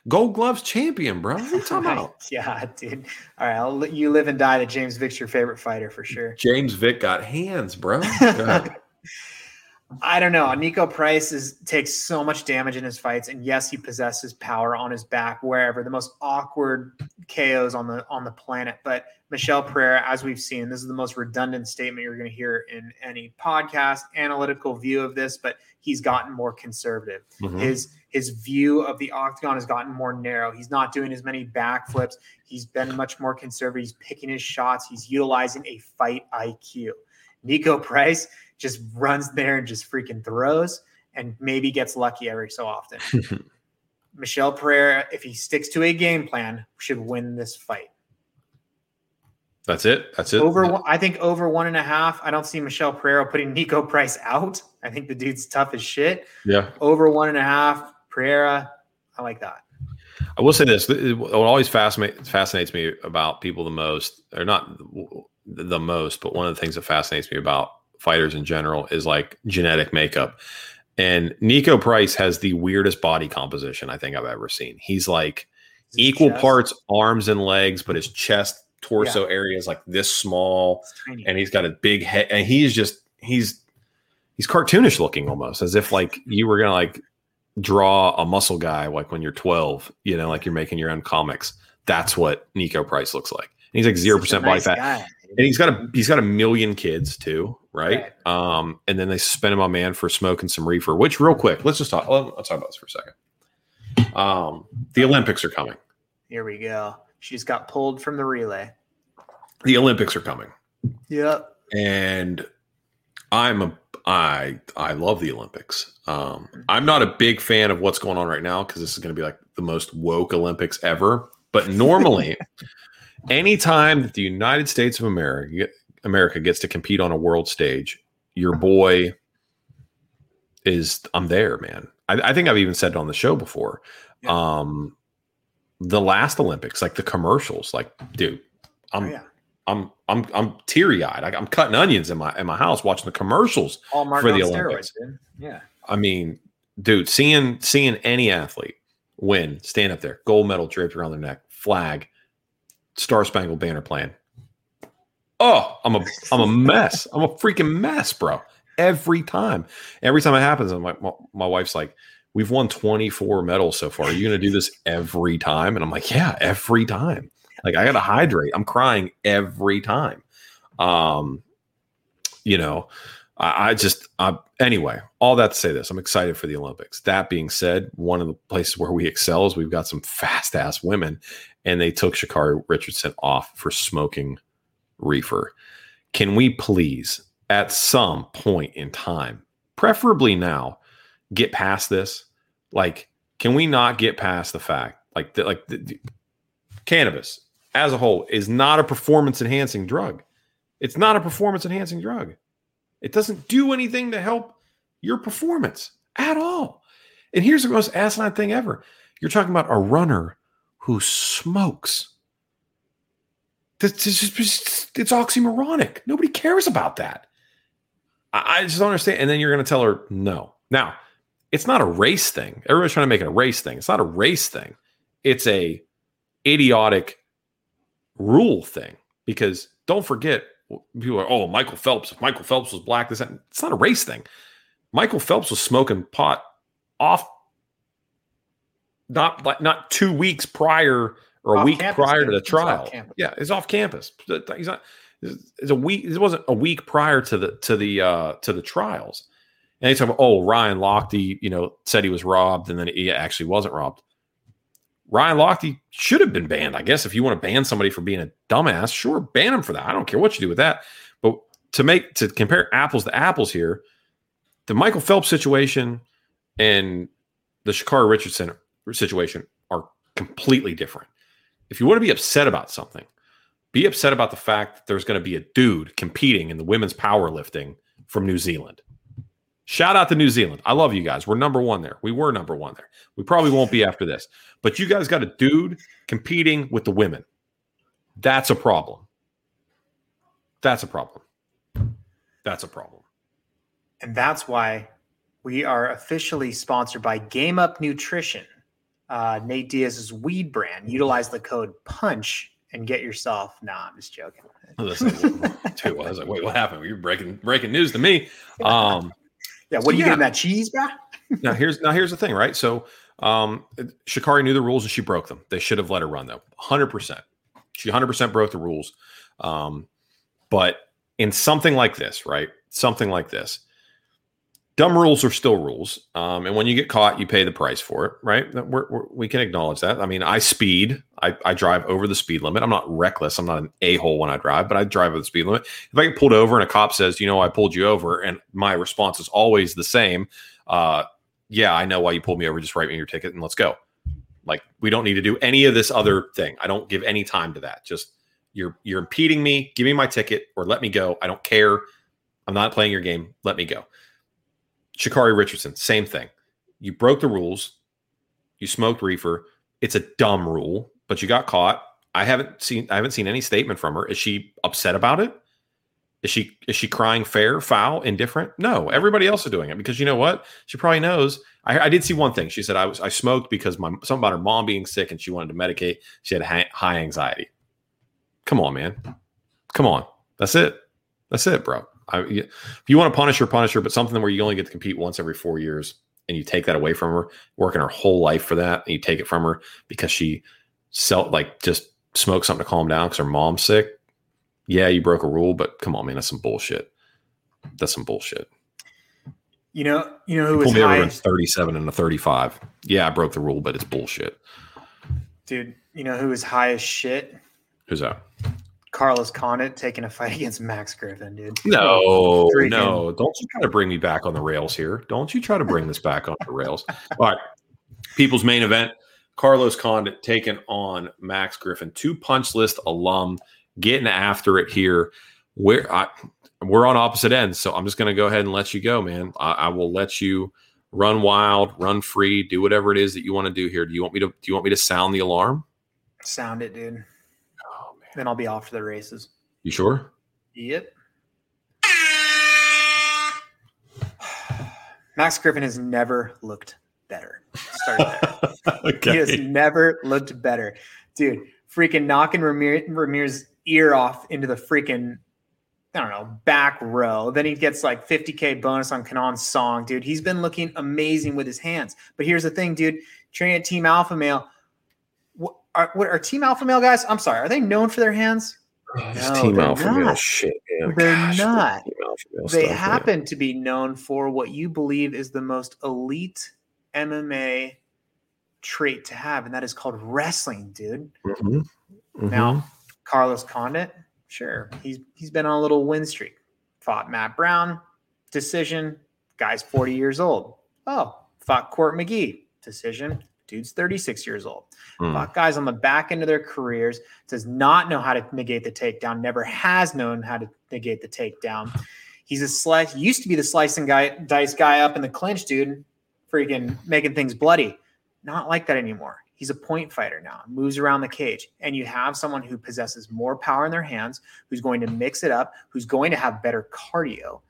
Gold Gloves champion, bro. What are you talking about? Yeah, dude. All right, I'll let you live and die that James Vick's your favorite fighter for sure. James Vick got hands, bro. I don't know. Nico Price is, takes so much damage in his fights, and yes, he possesses power on his back wherever. The most awkward K Os on the on the planet. But Michelle Pereira, as we've seen, this is the most redundant statement you're going to hear in any podcast analytical view of this. But he's gotten more conservative. Mm-hmm. His His view of the octagon has gotten more narrow. He's not doing as many backflips. He's been much more conservative. He's picking his shots. He's utilizing a fight I Q. Nico Price just runs there and just freaking throws and maybe gets lucky every so often. Michelle Pereira, if he sticks to a game plan, should win this fight. That's it. That's it. Over, one, I think over one and a half. I don't see Michelle Pereira putting Nico Price out. I think the dude's tough as shit. Yeah. Over one and a half. Pereira, I like that. I will say this. What always fascinates fascinates me about people the most, or not the most, but one of the things that fascinates me about fighters in general is like genetic makeup. And Nico Price has the weirdest body composition I think I've ever seen. He's like equal chest? parts arms and legs, but his chest, torso yeah. area is like this small. And he's got a big head. And he's just, he's, he's cartoonish looking almost, as if like you were going to like draw a muscle guy like when you're twelve, you know, like you're making your own comics. That's what Nico Price looks like. And he's like zero percent body fat, and he's got a he's got a million kids too, right? right? Um, and then they suspend him on man for smoking some reefer. Which, real quick, let's just talk. Let's talk about this for a second. Um, the Olympics are coming. Here we go. She just got pulled from the relay. The Olympics are coming. Yep. And I'm a. I I love the Olympics. Um, I'm not a big fan of what's going on right now because this is going to be like the most woke Olympics ever. But normally, anytime that the United States of America America gets to compete on a world stage, your boy is I'm there, man. I, I think I've even said it on the show before. Yeah. Um, the last Olympics, like the commercials, like dude, I'm, oh, yeah. I'm, I'm, I'm teary-eyed. I, I'm cutting onions in my in my house watching the commercials All for the Olympics. Steroids, yeah, I mean, dude, seeing seeing any athlete win, stand up there, gold medal draped around their neck, flag, Star Spangled Banner playing. Oh, I'm a I'm a mess. I'm a freaking mess, bro. Every time, every time it happens, I'm like, my, my wife's like, we've won twenty-four medals so far. Are you going to do this every time? And I'm like, yeah, every time. Like, I got to hydrate. I'm crying every time. Um, you know, I, I just, I, anyway, all that to say this, I'm excited for the Olympics. That being said, one of the places where we excel is we've got some fast ass women, and they took Sha'Carri Richardson off for smoking reefer. Can we please, at some point in time, preferably now, get past this? Like, can we not get past the fact, like, the, like the, the, cannabis as a whole is not a performance-enhancing drug. It's not a performance-enhancing drug. It doesn't do anything to help your performance at all. And here's the most asinine thing ever. You're talking about a runner who smokes. That's just, it's oxymoronic. Nobody cares about that. I, I just don't understand. And then you're going to tell her no. Now, it's not a race thing. Everybody's trying to make it a race thing. It's not a race thing. It's a idiotic rule thing, because don't forget, people are, oh, Michael Phelps. If Michael Phelps was black, this, that. It's not a race thing. Michael Phelps was smoking pot off, not like not two weeks prior or a week prior to the trial. Yeah, it's off campus. He's not. It's a week. It wasn't a week prior to the to the uh, to the trials. And they talk about, oh, Ryan Lochte, you know, said he was robbed, and then he actually wasn't robbed. Ryan Lochte should have been banned. I guess if you want to ban somebody for being a dumbass, sure, ban him for that. I don't care what you do with that. But to make to compare apples to apples here, the Michael Phelps situation and the Sha'Carri Richardson situation are completely different. If you want to be upset about something, be upset about the fact that there's going to be a dude competing in the women's powerlifting from New Zealand. Shout out to New Zealand. I love you guys. We're number one there. We were number one there. We probably won't be after this. But you guys got a dude competing with the women. That's a problem. That's a problem. That's a problem. And that's why we are officially sponsored by Game Up Nutrition. Uh, Nate Diaz's weed brand. Utilize the code PUNCH and get yourself. Nah, I'm just joking. I was like, wait, what happened? You're breaking breaking news to me. Um Yeah, what do you yeah. get in that cheese, bro? now here's now here's the thing, right? So um, Sha'Carri knew the rules and she broke them. They should have let her run though, one hundred percent. She one hundred percent broke the rules. Um, but in something like this, right? Something like this, dumb rules are still rules. Um, and when you get caught, you pay the price for it, right? We're, we're, we can acknowledge that. I mean, I speed. I, I drive over the speed limit. I'm not reckless. I'm not an a-hole when I drive, but I drive over the speed limit. If I get pulled over and a cop says, you know, I pulled you over, and my response is always the same. Uh, yeah, I know why you pulled me over. Just write me your ticket and let's go. Like, we don't need to do any of this other thing. I don't give any time to that. Just you're you're impeding me. Give me my ticket or let me go. I don't care. I'm not playing your game. Let me go. Sha'Carri Richardson, same thing. You broke the rules. You smoked reefer. It's a dumb rule, but you got caught. I haven't seen I haven't seen any statement from her. Is she upset about it? Is she is she crying fair, foul, indifferent? No, everybody else is doing it, because you know what? She probably knows. I, I did see one thing. She said I was I smoked because my something about her mom being sick and she wanted to medicate. She had high anxiety. Come on, man. Come on. That's it. That's it, bro. I, if you want to punish her, punish her, but something where you only get to compete once every four years and you take that away from her, working her whole life for that, and you take it from her because she self, like just smoked something to calm down because her mom's sick. Yeah, you broke a rule, but come on, man, that's some bullshit. That's some bullshit. You know, you know who was high? thirty-seven and a thirty-five. Yeah, I broke the rule, but it's bullshit. Dude, you know who was high as shit? Who's that? Carlos Condit taking a fight against Max Griffin, dude. No, Freaking. no. Don't you try to bring me back on the rails here. Don't you try to bring this back on the rails. All right. People's main event, Carlos Condit taking on Max Griffin. Two Punch List alum getting after it here. We're, I, we're on opposite ends, so I'm just going to go ahead and let you go, man. I, I will let you run wild, run free, do whatever it is that you want to do here. Do you want me to, do you want me to sound the alarm? Sound it, dude. then I'll be off to the races. You sure? Yep. Max Griffin has never looked better. Start there. Okay. He has never looked better. Dude, freaking knocking Ramir, Ramir's ear off into the freaking, I don't know, back row. Then he gets like fifty K bonus on Kanan Song, dude. He's been looking amazing with his hands. But here's the thing, dude. Training at Team Alpha Male. What are, what are Team Alpha Male guys? I'm sorry. Are they known for their hands? Oh, this no, Team Alpha Male shit, man. They're Gosh, not. They stuff, happen man. to be known for what you believe is the most elite M M A trait to have, and that is called wrestling, dude. Mm-hmm. Mm-hmm. Now, Carlos Condit, sure, he's he's been on a little win streak. Fought Matt Brown, decision. Guy's forty years old. Oh, fought Court McGee, decision. Dude's thirty-six years old. Mm. Fought guys on the back end of their careers, does not know how to negate the takedown, never has known how to negate the takedown. He's a slice, used to be the slicing guy, dice guy up in the clinch, dude, freaking making things bloody. Not like that anymore. He's a point fighter now, moves around the cage. And you have someone who possesses more power in their hands, who's going to mix it up, who's going to have better cardio.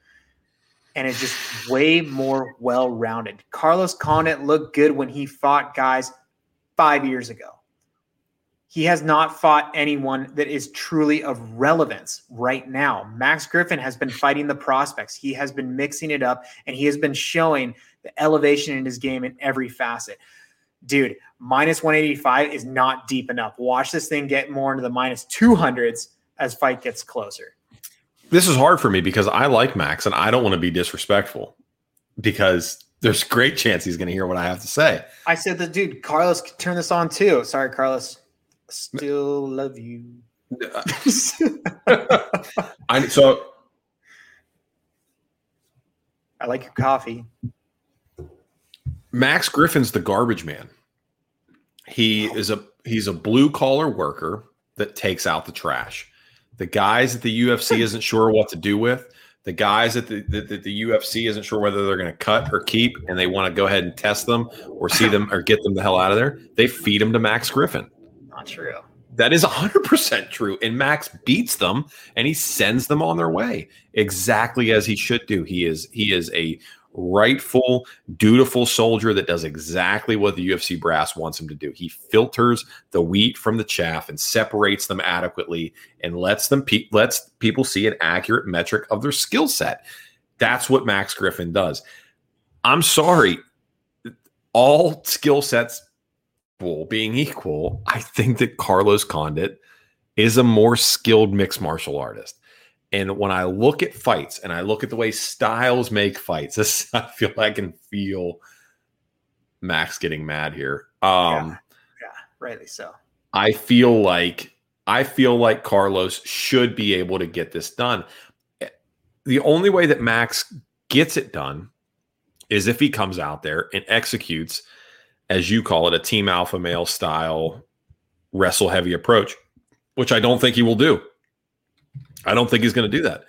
And it's just way more well-rounded. Carlos Condit looked good when he fought guys five years ago. He has not fought anyone that is truly of relevance right now. Max Griffin has been fighting the prospects. He has been mixing it up, and he has been showing the elevation in his game in every facet. Dude, minus one eighty-five is not deep enough. Watch this thing get more into the minus two hundreds as fight gets closer. This is hard for me because I like Max and I don't want to be disrespectful because there's a great chance he's going to hear what I have to say. I said that, dude, Carlos could turn this on too. Sorry, Carlos. Still love you. I, so I like your coffee. Max Griffin's the garbage man. He oh. is a he's a blue collar worker that takes out the trash. The guys that the U F C isn't sure what to do with, the guys that the, that, that the U F C isn't sure whether they're going to cut or keep, and they want to go ahead and test them or see them or get them the hell out of there, they feed them to Max Griffin. Not true. That is one hundred percent true, and Max beats them, and he sends them on their way exactly as he should do. He is he is a rightful, dutiful soldier that does exactly what the U F C brass wants him to do. He filters the wheat from the chaff and separates them adequately and lets them pe- lets people see an accurate metric of their skill set. That's what Max Griffin does. I'm sorry, all skill sets being equal, I think that Carlos Condit is a more skilled mixed martial artist. And when I look at fights and I look at the way styles make fights, this, I feel I can feel Max getting mad here. Um, yeah. yeah, rightly so. I feel like I feel like Carlos should be able to get this done. The only way that Max gets it done is if he comes out there and executes, as you call it, a Team Alpha Male style wrestle heavy approach, which I don't think he will do. I don't think he's going to do that.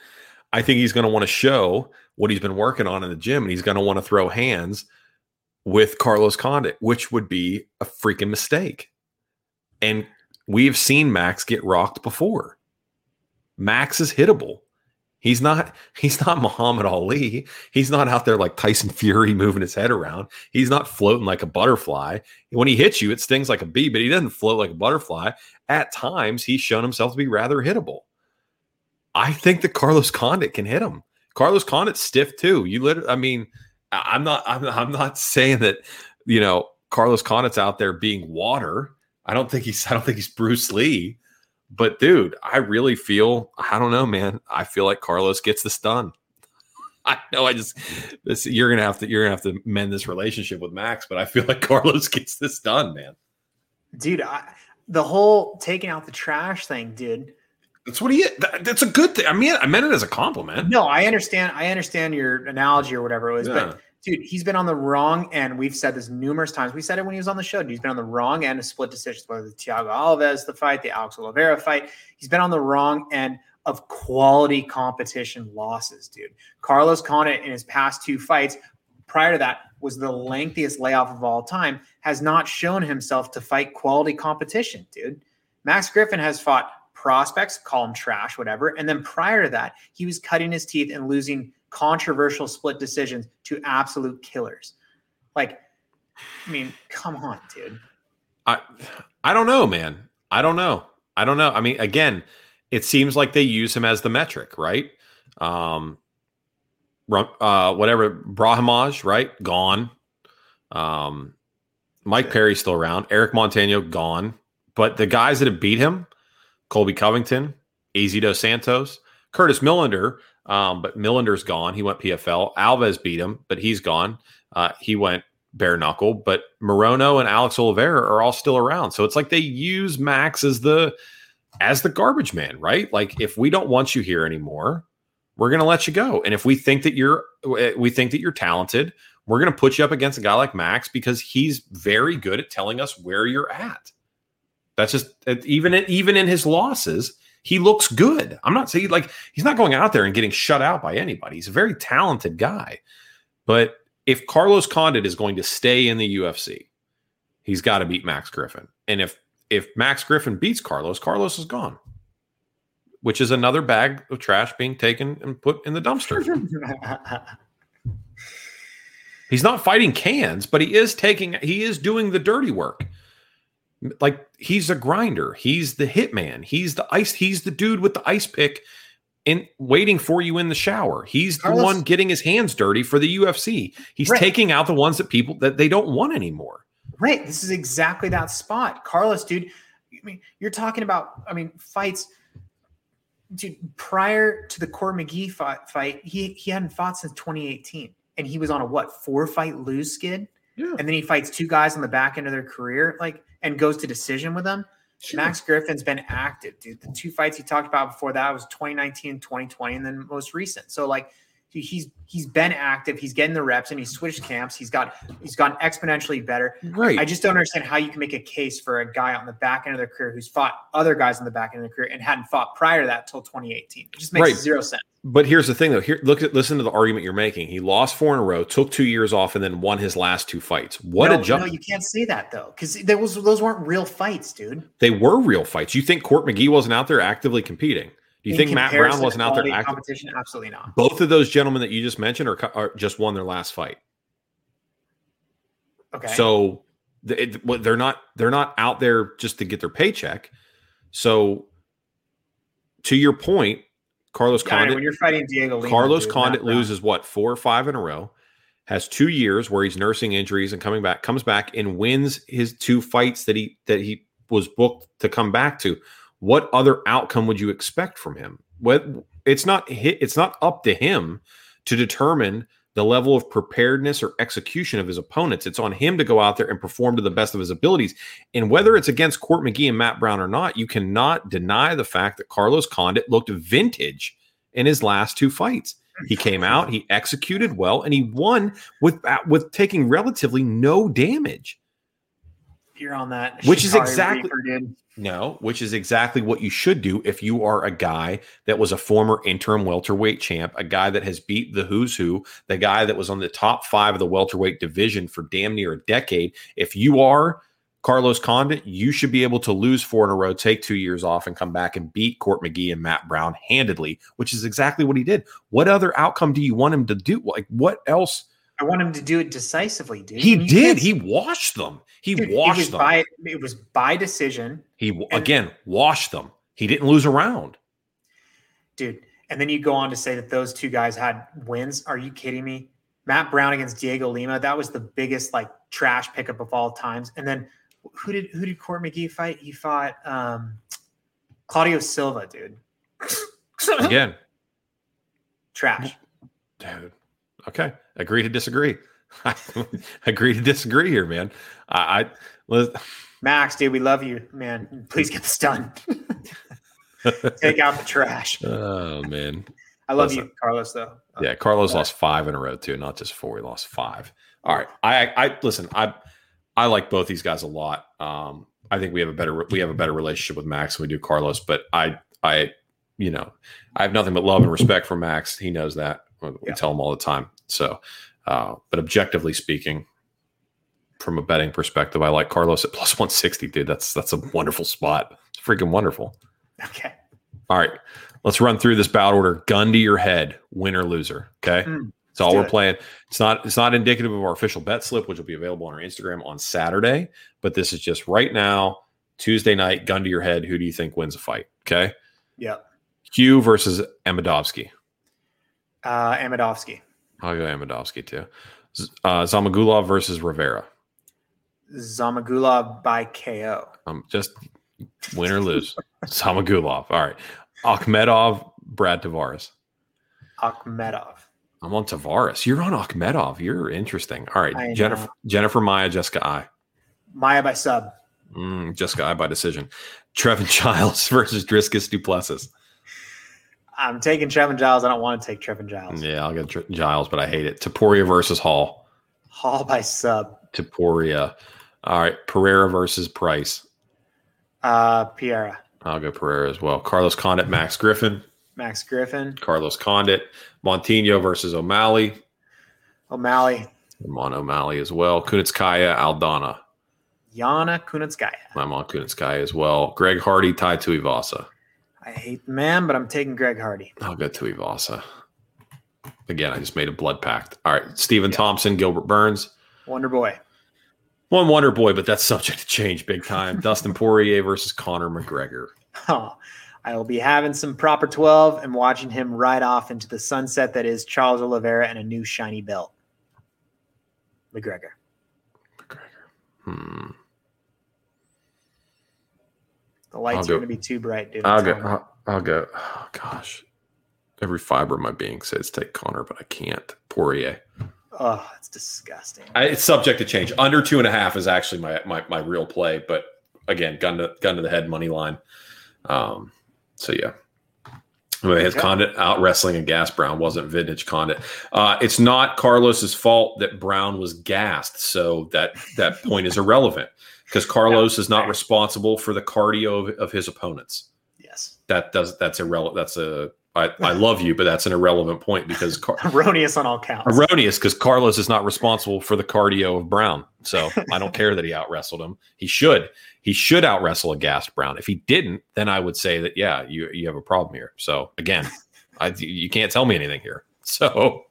I think he's going to want to show what he's been working on in the gym, and he's going to want to throw hands with Carlos Condit, which would be a freaking mistake. And we've seen Max get rocked before. Max is hittable. He's not he's not Muhammad Ali. He's not out there like Tyson Fury moving his head around. He's not floating like a butterfly. When he hits you, it stings like a bee, but he doesn't float like a butterfly. At times, he's shown himself to be rather hittable. I think that Carlos Condit can hit him. Carlos Condit's stiff too. You lit. I mean, I'm not. I'm, I'm not saying that. You know, Carlos Condit's out there being water. I don't think he's. I don't think he's Bruce Lee. But dude, I really feel. I don't know, man. I feel like Carlos gets this done. I know. I just. This, you're gonna have to. You're gonna have to mend this relationship with Max. But I feel like Carlos gets this done, man. Dude, I, the whole taking out the trash thing, dude. That's what he is. That's a good thing. I mean, I meant it as a compliment. No, I understand. I understand your analogy or whatever it was. Yeah. But, dude, he's been on the wrong end. We've said this numerous times. We said it when he was on the show. Dude, he's been on the wrong end of split decisions, whether the Thiago Alves, the fight, the Alex Oliveira fight. He's been on the wrong end of quality competition losses, dude. Carlos Condit in his past two fights prior to that was the lengthiest layoff of all time, has not shown himself to fight quality competition, dude. Max Griffin has fought prospects, call him trash, whatever. And then prior to that, he was cutting his teeth and losing controversial split decisions to absolute killers. Like, I mean, come on, dude. I I don't know, man. I don't know. I don't know. I mean, again, it seems like they use him as the metric, right? Um, uh, whatever, Brahimaj, right? Gone. Um, Mike Perry's still around. Eric Montano, gone. But the guys that have beat him, Colby Covington, Izzy Dos Santos, Curtis Millender, um, but Millender's gone. He went P F L. Alves beat him, but he's gone. Uh, he went bare knuckle, but Morono and Alex Oliveira are all still around. So it's like they use Max as the as the garbage man, right? Like, if we don't want you here anymore, we're going to let you go. And if we think that you're we think that you're talented, we're going to put you up against a guy like Max because he's very good at telling us where you're at. That's just even even in his losses, he looks good. I'm not saying like he's not going out there and getting shut out by anybody. He's a very talented guy, but if Carlos Condit is going to stay in the U F C, he's got to beat Max Griffin. And if if Max Griffin beats Carlos, Carlos is gone, which is another bag of trash being taken and put in the dumpster. He's not fighting cans, but he is taking he is doing the dirty work. Like, he's a grinder. He's the hitman. He's the ice. He's the dude with the ice pick in waiting for you in the shower. He's the Carlos, one getting his hands dirty for the U F C. He's right. Taking out the ones that people that they don't want anymore. Right. This is exactly that spot. Carlos, dude, I mean, you're talking about, I mean, fights. Dude, prior to the Core McGee fight, fight he, he hadn't fought since twenty eighteen. And he was on a, what, four fight lose skid? Yeah. And then he fights two guys on the back end of their career, like, and goes to decision with them. Sure. Max Griffin's been active, dude. The two fights he talked about before that was twenty nineteen and twenty twenty, and then most recent. So like he's he's been active. He's getting the reps, and he's switched camps. He's got he's gotten exponentially better. Right. I just don't understand how you can make a case for a guy on the back end of their career who's fought other guys on the back end of their career and hadn't fought prior to that till twenty eighteen. It just makes right. zero sense. But here's the thing, though. Here, look at listen to the argument you're making. He lost four in a row, took two years off, and then won his last two fights. What no, a jump! No, you can't say that though, because those those weren't real fights, dude. They were real fights. You think Court McGee wasn't out there actively competing? Do you in think Matt Brown wasn't out there actively competition? Absolutely not. Both of those gentlemen that you just mentioned are, are just won their last fight. Okay, so it, they're not they're not out there just to get their paycheck. So, to your point. Carlos yeah, Condit, when you're fighting Diego Lima, Carlos dude, Condit loses what four or five in a row, has two years where he's nursing injuries and coming back, comes back and wins his two fights that he that he was booked to come back to. What other outcome would you expect from him? What it's not it's not up to him to determine the level of preparedness or execution of his opponents. It's on him to go out there and perform to the best of his abilities. And whether it's against Court McGee and Matt Brown or not, you cannot deny the fact that Carlos Condit looked vintage in his last two fights. He came out, he executed well, and he won with, with taking relatively no damage. You're on that. Which is exactly... No, which is exactly what you should do if you are a guy that was a former interim welterweight champ, a guy that has beat the who's who, the guy that was on the top five of the welterweight division for damn near a decade. If you are Carlos Condit, you should be able to lose four in a row, take two years off, and come back and beat Court McGee and Matt Brown handedly, which is exactly what he did. What other outcome do you want him to do? Like, what else? I want him to do it decisively, dude. He did. He washed them. He dude, washed it was them. By, it was by decision. He, again, washed them. He didn't lose a round. Dude, and then you go on to say that those two guys had wins. Are you kidding me? Matt Brown against Diego Lima, that was the biggest, like, trash pickup of all times. And then who did who did Court McGee fight? He fought um, Claudio Silva, dude. Again. Trash. Dude. Okay. Agree to disagree. Agree to disagree here, man. I, I let's... Max, dude, we love you, man. Please get this done. Take out the trash. Oh man, I love Listen. you, Carlos. Though. Yeah, Carlos yeah. lost five in a row too, not just four. He lost five. All right. I, I listen. I, I like both these guys a lot. Um, I think we have a better we have a better relationship with Max than we do Carlos. But I, I, you know, I have nothing but love and respect for Max. He knows that. We yeah. tell him all the time. So, uh, but objectively speaking, from a betting perspective, I like Carlos at plus one sixty, dude. That's that's a wonderful spot. It's freaking wonderful. Okay. All right. Let's run through this bout order. Gun to your head, winner, loser. Okay. Mm, it's all we're it. playing. It's not, it's not indicative of our official bet slip, which will be available on our Instagram on Saturday, but this is just right now, Tuesday night, gun to your head. Who do you think wins a fight? Okay. Yeah. Q versus Amadovsky. Uh, Amadovsky. I'll go Amadovsky too. Z- uh, Zhumagulov versus Rivera. Zhumagulov by K O. Um, just win or lose. Zhumagulov. All right. Akhmedov, Brad Tavares. Akhmedov. I'm on Tavares. You're on Akhmedov. You're interesting. All right. Jennifer Jennifer Maya, Jessica I. Maya by sub. Mm, Jessica I by decision. Trevin Giles versus Dricus du Plessis. I'm taking Trevin Giles. I don't want to take Trevin Giles. Yeah, I'll get Tr- Giles, but I hate it. Topuria versus Hall. Hall by sub. Topuria. All right. Pereira versus Price. Uh, Pereira. I'll go Pereira as well. Carlos Condit, Max Griffin. Max Griffin. Carlos Condit. Moutinho versus O'Malley. O'Malley. I'm on O'Malley as well. Kunitskaya, Aldana. Yana Kunitskaya. I'm on Kunitskaya as well. Greg Hardy, Tai Tuivasa. I hate the man, but I'm taking Greg Hardy. I'll go Tuivasa. Again, I just made a blood pact. All right. Stephen yeah. Thompson, Gilbert Burns. Wonder Boy. One Wonder Boy, but that's subject to change big time. Dustin Poirier versus Conor McGregor. Oh, I will be having some proper twelve and watching him ride off into the sunset that is Charles Oliveira and a new shiny belt. McGregor. McGregor. Hmm. The lights go, are going to be too bright, dude. I'll go, I'll, I'll go. Oh, gosh. Every fiber of my being says take Connor, but I can't. Poirier. Oh, it's disgusting. I, it's subject to change. Under two and a half is actually my my, my real play, but again, gun to, gun to the head, money line. Um, so, yeah. Anyway, his Condit out wrestling and gas Brown wasn't vintage Condit. Uh, it's not Carlos's fault that Brown was gassed, so that, that point is irrelevant. Because Carlos is not responsible for the cardio of, of his opponents. Yes, that does. That's irrelevant. That's a. I, I love you, but that's an irrelevant point because Car- erroneous on all counts. Erroneous because Carlos is not responsible for the cardio of Brown. So I don't care that he out wrestled him. He should. He should out wrestle a gassed Brown. If he didn't, then I would say that yeah, you you have a problem here. So again, I you can't tell me anything here. So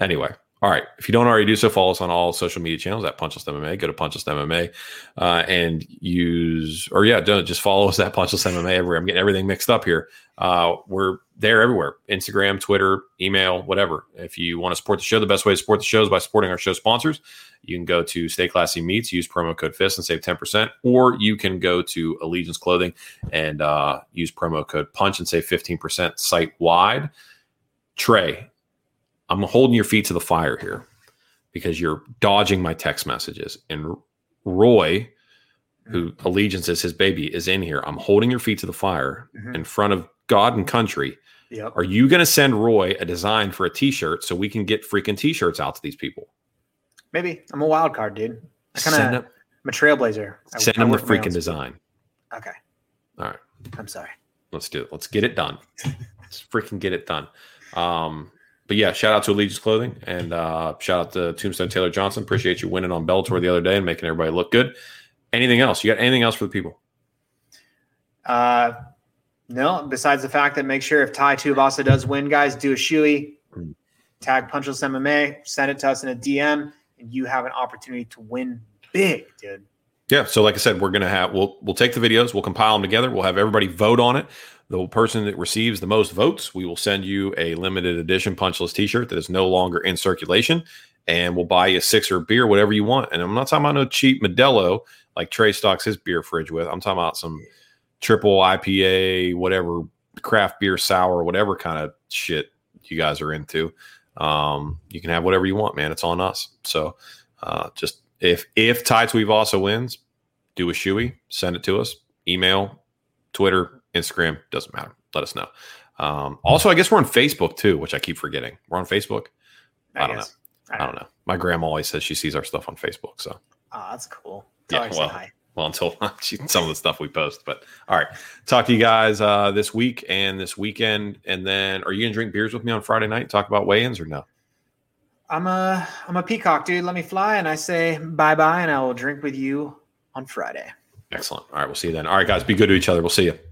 anyway. All right. If you don't already do so, follow us on all social media channels at Punch List M M A. Go to Punch List M M A uh, and use, or yeah, don't just follow us at Punch List M M A everywhere. I'm getting everything mixed up here. Uh, we're there everywhere: Instagram, Twitter, email, whatever. If you want to support the show, the best way to support the show is by supporting our show sponsors. You can go to Stay Classy Meats, use promo code FIST and save ten percent, or you can go to Allegiance Clothing and uh, use promo code PUNCH and save fifteen percent site wide. Trey. I'm holding your feet to the fire here because you're dodging my text messages. And Roy, who Allegiance is his baby, is in here. I'm holding your feet to the fire mm-hmm. in front of God and country. Yep. Are you going to send Roy a design for a t-shirt so we can get freaking t-shirts out to these people? Maybe. I'm a wild card, dude. I kinda, up, I'm a trailblazer. Send I, them I the freaking design. Okay. All right. I'm sorry. Let's do it. Let's get it done. Let's freaking get it done. Um, But yeah, shout out to Allegiance Clothing and uh, shout out to Tombstone Taylor Johnson. Appreciate you winning on Bellator the other day and making everybody look good. Anything else? You got anything else for the people? Uh, no, besides the fact that make sure if Tai Tuivasa does win, guys, do a shoey, tag Punchless M M A, send it to us in a D M, and you have an opportunity to win big, dude. Yeah, so like I said, we're going to have, we'll we'll take the videos, we'll compile them together, we'll have everybody vote on it. The person that receives the most votes, we will send you a limited edition Punchless t-shirt that is no longer in circulation, and we'll buy you a sixer beer, whatever you want. And I'm not talking about no cheap Modelo like Trey stocks his beer fridge with. I'm talking about some triple I P A, whatever, craft beer, sour, whatever kind of shit you guys are into. Um, you can have whatever you want, man. It's on us. So uh, just if if Tai Tuivasa wins, do a shoey, send it to us, email, Twitter, Instagram, doesn't matter. Let us know. Um, also, I guess we're on Facebook too, which I keep forgetting. We're on Facebook. I, I don't know. I don't, I don't know. know. My grandma always says she sees our stuff on Facebook. So, oh, that's cool. Tell yeah, well, hi. well, until some of the stuff we post. But all right, talk to you guys uh, this week and this weekend. And then, are you gonna drink beers with me on Friday night? And talk about weigh-ins or no? I'm a I'm a peacock, dude. Let me fly, and I say bye bye, and I will drink with you on Friday. Excellent. All right, we'll see you then. All right, guys, be good to each other. We'll see you.